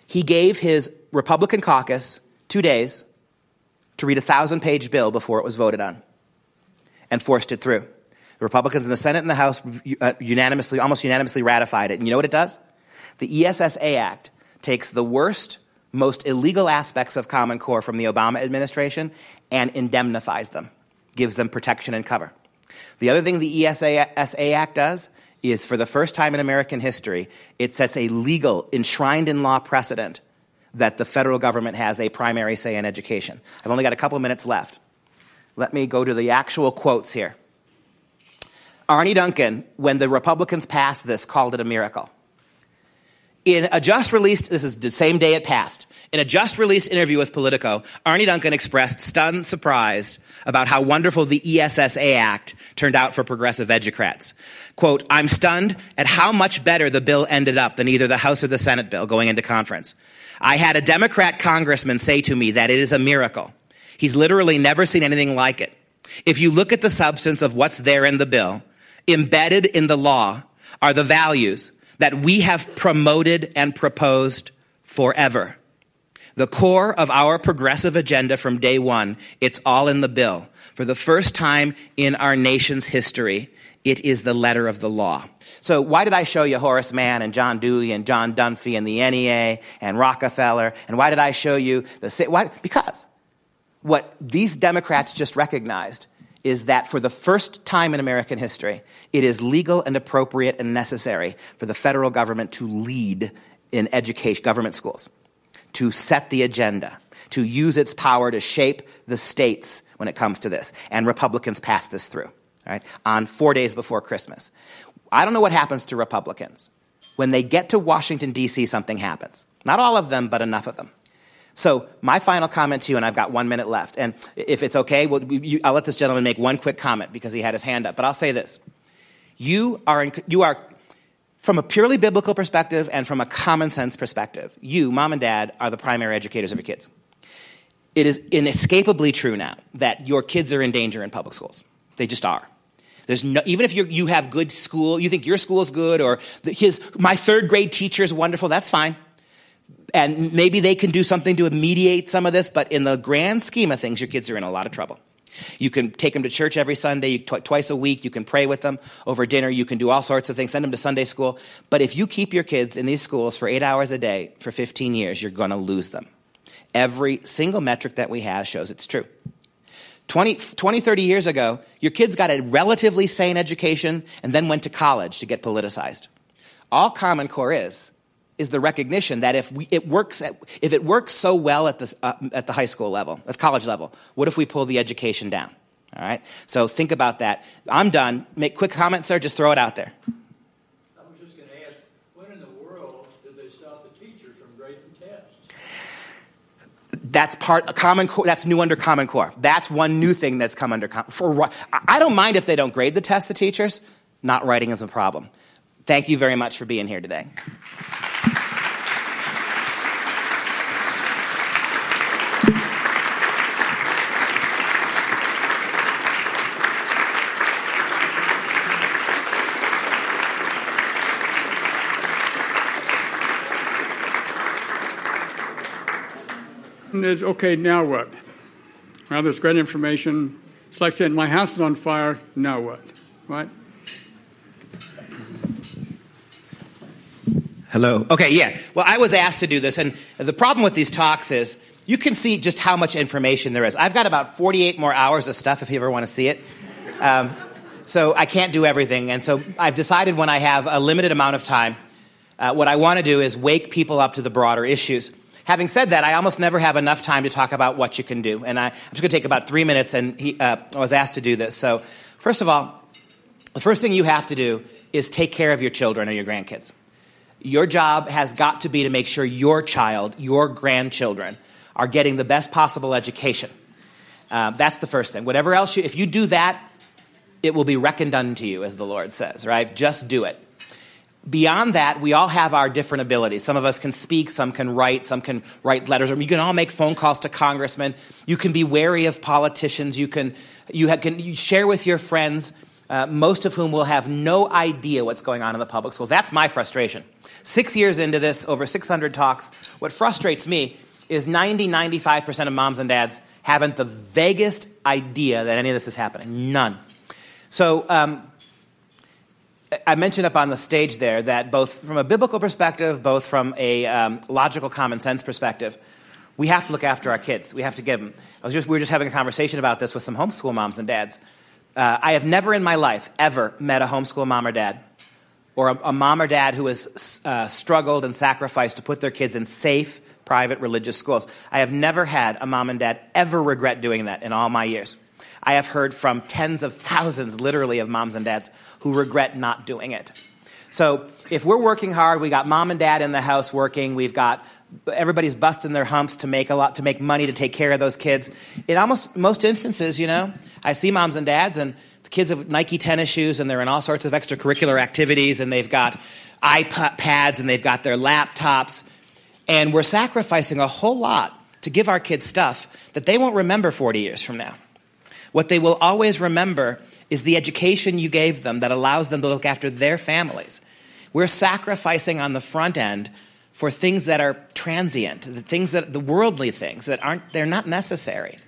he gave his Republican caucus 2 days to read a 1,000-page bill before it was voted on and forced it through. The Republicans in the Senate and the House almost unanimously ratified it. And you know what it does? The ESSA Act takes the worst, most illegal aspects of Common Core from the Obama administration and indemnifies them, gives them protection and cover. The other thing the ESSA Act does is for the first time in American history, it sets a legal, enshrined in law precedent that the federal government has a primary say in education. I've only got a couple of minutes left. Let me go to the actual quotes here. Arne Duncan, when the Republicans passed this, called it a miracle. In a just-released, this is the same day it passed, in a just-released interview with Politico, Arne Duncan expressed stunned surprise about how wonderful the ESSA Act turned out for progressive educrats. Quote, "I'm stunned at how much better the bill ended up than either the House or the Senate bill going into conference. I had a Democrat congressman say to me that it is a miracle. He's literally never seen anything like it. If you look at the substance of what's there in the bill, embedded in the law are the values that we have promoted and proposed forever. The core of our progressive agenda from day one, it's all in the bill. For the first time in our nation's history, it is the letter of the law." So why did I show you Horace Mann and John Dewey and John Dunphy and the NEA and Rockefeller? And why did I show you Because what these Democrats just recognized is that for the first time in American history, it is legal and appropriate and necessary for the federal government to lead in education, government schools, to set the agenda, to use its power to shape the states when it comes to this. And Republicans passed this through, right, on 4 days before Christmas. I don't know what happens to Republicans. When they get to Washington, D.C., something happens. Not all of them, but enough of them. So my final comment to you, and I've got 1 minute left, and if it's okay, I'll let this gentleman make one quick comment because he had his hand up, but I'll say this. You are, from a purely biblical perspective and from a common sense perspective, you, mom and dad, are the primary educators of your kids. It is inescapably true now that your kids are in danger in public schools. They just are. There's no, even if you have good school, you think your school is good, or my third grade teacher is wonderful, that's fine. And maybe they can do something to mediate some of this, but in the grand scheme of things, your kids are in a lot of trouble. You can take them to church every Sunday, twice a week. You can pray with them over dinner. You can do all sorts of things. Send them to Sunday school. But if you keep your kids in these schools for 8 hours a day for 15 years, you're going to lose them. Every single metric that we have shows it's true. 20, 30 years ago, your kids got a relatively sane education and then went to college to get politicized. All Common Core is the recognition that if it works so well at the high school level, at the college level, what if we pull the education down? All right? So think about that. I'm done. Make quick comments, sir. Just throw it out there. I was just going to ask, when in the world did they stop the teacher from grading tests? That's part of Common Core. That's new under Common Core. That's one new thing that's come under Common Core. I don't mind if they don't grade the tests, the teachers. Not writing is a problem. Thank you very much for being here today. Okay, now what? Well, there's great information. It's like saying, my house is on fire, now what? Right? Hello. Okay, yeah. Well, I was asked to do this, and the problem with these talks is you can see just how much information there is. I've got about 48 more hours of stuff if you ever want to see it. So I can't do everything, and so I've decided when I have a limited amount of time, what I want to do is wake people up to the broader issues. Having said that, I almost never have enough time to talk about what you can do. And I'm just going to take about 3 minutes, and I was asked to do this. So first of all, the first thing you have to do is take care of your children or your grandkids. Your job has got to be to make sure your child, your grandchildren, are getting the best possible education. That's the first thing. Whatever else, if you do that, it will be reckoned unto you, as the Lord says, right? Just do it. Beyond that, we all have our different abilities. Some of us can speak, some can write letters. You can all make phone calls to congressmen. You can be wary of politicians. You can share with your friends, most of whom will have no idea what's going on in the public schools. That's my frustration. 6 years into this, over 600 talks, what frustrates me is 95% of moms and dads haven't the vaguest idea that any of this is happening. None. So, I mentioned up on the stage there that both from a biblical perspective, both from a logical common sense perspective, we have to look after our kids. We have to give them. We were just having a conversation about this with some homeschool moms and dads. I have never in my life ever met a homeschool mom or dad or a mom or dad who has struggled and sacrificed to put their kids in safe, private, religious schools. I have never had a mom and dad ever regret doing that in all my years. I have heard from tens of thousands, literally, of moms and dads who regret not doing it. So if we're working hard, we got mom and dad in the house working, we've got everybody's busting their humps to make money to take care of those kids. In almost most instances, I see moms and dads, and the kids have Nike tennis shoes, and they're in all sorts of extracurricular activities, and they've got iPads, and they've got their laptops, and we're sacrificing a whole lot to give our kids stuff that they won't remember 40 years from now. What they will always remember is the education you gave them that allows them to look after their families. We're sacrificing on the front end for things that are transient, the worldly things that they're not necessary.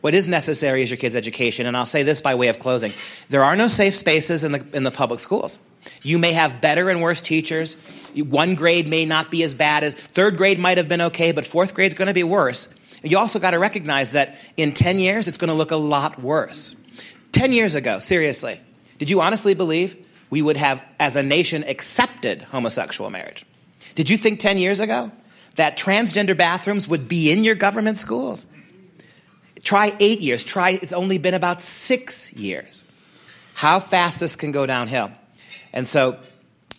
What is necessary is your kids' education, and I'll say this by way of closing. There are no safe spaces in the public schools. You may have better and worse teachers. One grade may not be as bad as third grade might have been okay, but fourth grade's going to be worse. You also got to recognize that in 10 years, it's going to look a lot worse. 10 years ago, seriously, did you honestly believe we would have, as a nation, accepted homosexual marriage? Did you think 10 years ago that transgender bathrooms would be in your government schools? Try 8 years. It's only been about 6 years. How fast this can go downhill. And so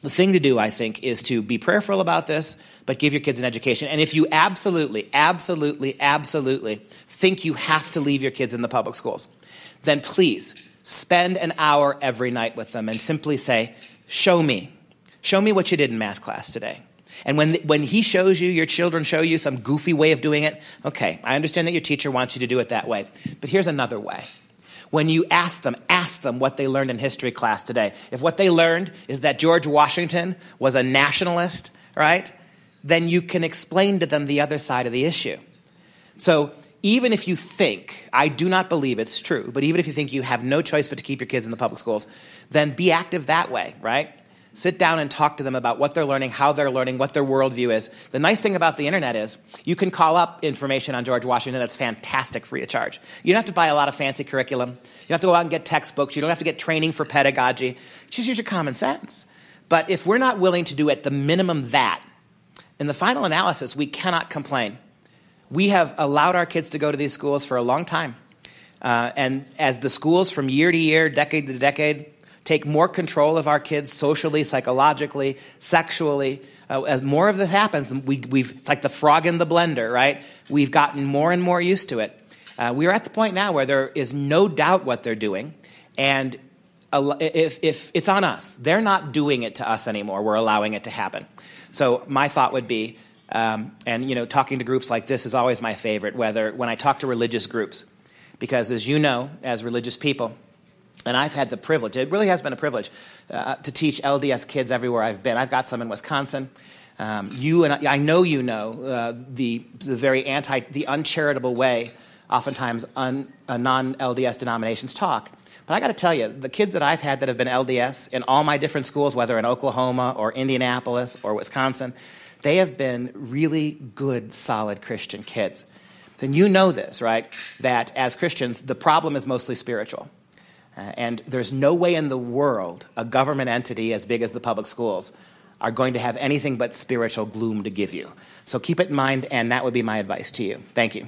the thing to do, I think, is to be prayerful about this, but give your kids an education. And if you absolutely, absolutely, absolutely think you have to leave your kids in the public schools, then please spend an hour every night with them and simply say, show me. Show me what you did in math class today. And when he shows you, your children show you some goofy way of doing it, okay, I understand that your teacher wants you to do it that way, but here's another way. when you ask them what they learned in history class today. If what they learned is that George Washington was a nationalist, right, then you can explain to them the other side of the issue. So even if you think, I do not believe it's true, but even if you think you have no choice but to keep your kids in the public schools, then be active that way, right? Sit down and talk to them about what they're learning, how they're learning, what their worldview is. The nice thing about the internet is you can call up information on George Washington that's fantastic free of charge. You don't have to buy a lot of fancy curriculum. You don't have to go out and get textbooks. You don't have to get training for pedagogy. Just use your common sense. But if we're not willing to do at the minimum that, in the final analysis, we cannot complain. We have allowed our kids to go to these schools for a long time. And as the schools from year to year, decade to decade, take more control of our kids socially, psychologically, sexually, as more of this happens, it's like the frog in the blender, right? We've gotten more and more used to it. We're at the point now where there is no doubt what they're doing. And if it's on us, they're not doing it to us anymore. We're allowing it to happen. So my thought would be, and you know, talking to groups like this is always my favorite, when I talk to religious groups, because as you know, as religious people, and I've had the privilege, it really has been a privilege, to teach LDS kids everywhere I've been. I've got some in Wisconsin. I know you know the very the uncharitable way oftentimes non-LDS denominations talk. But I got to tell you, the kids that I've had that have been LDS in all my different schools, whether in Oklahoma or Indianapolis or Wisconsin, they have been really good, solid Christian kids. Then you know this, right? That as Christians, the problem is mostly spiritual. And there's no way in the world a government entity as big as the public schools are going to have anything but spiritual gloom to give you. So keep it in mind, and that would be my advice to you. Thank you.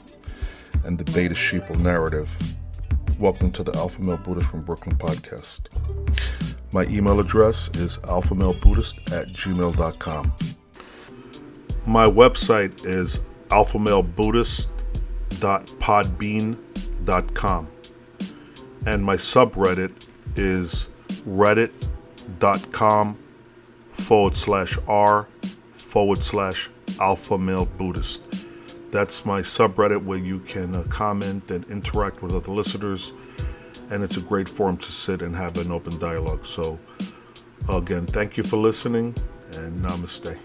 and the beta sheeple narrative. Welcome to the Alpha Male Buddhist from Brooklyn podcast. My email address is alphamalebuddhist@gmail.com. My website is alphamalebuddhist.podbean.com. And my subreddit is reddit.com/r/alphamalebuddhist. That's my subreddit where you can comment and interact with other listeners. And it's a great forum to sit and have an open dialogue. So again, thank you for listening and namaste.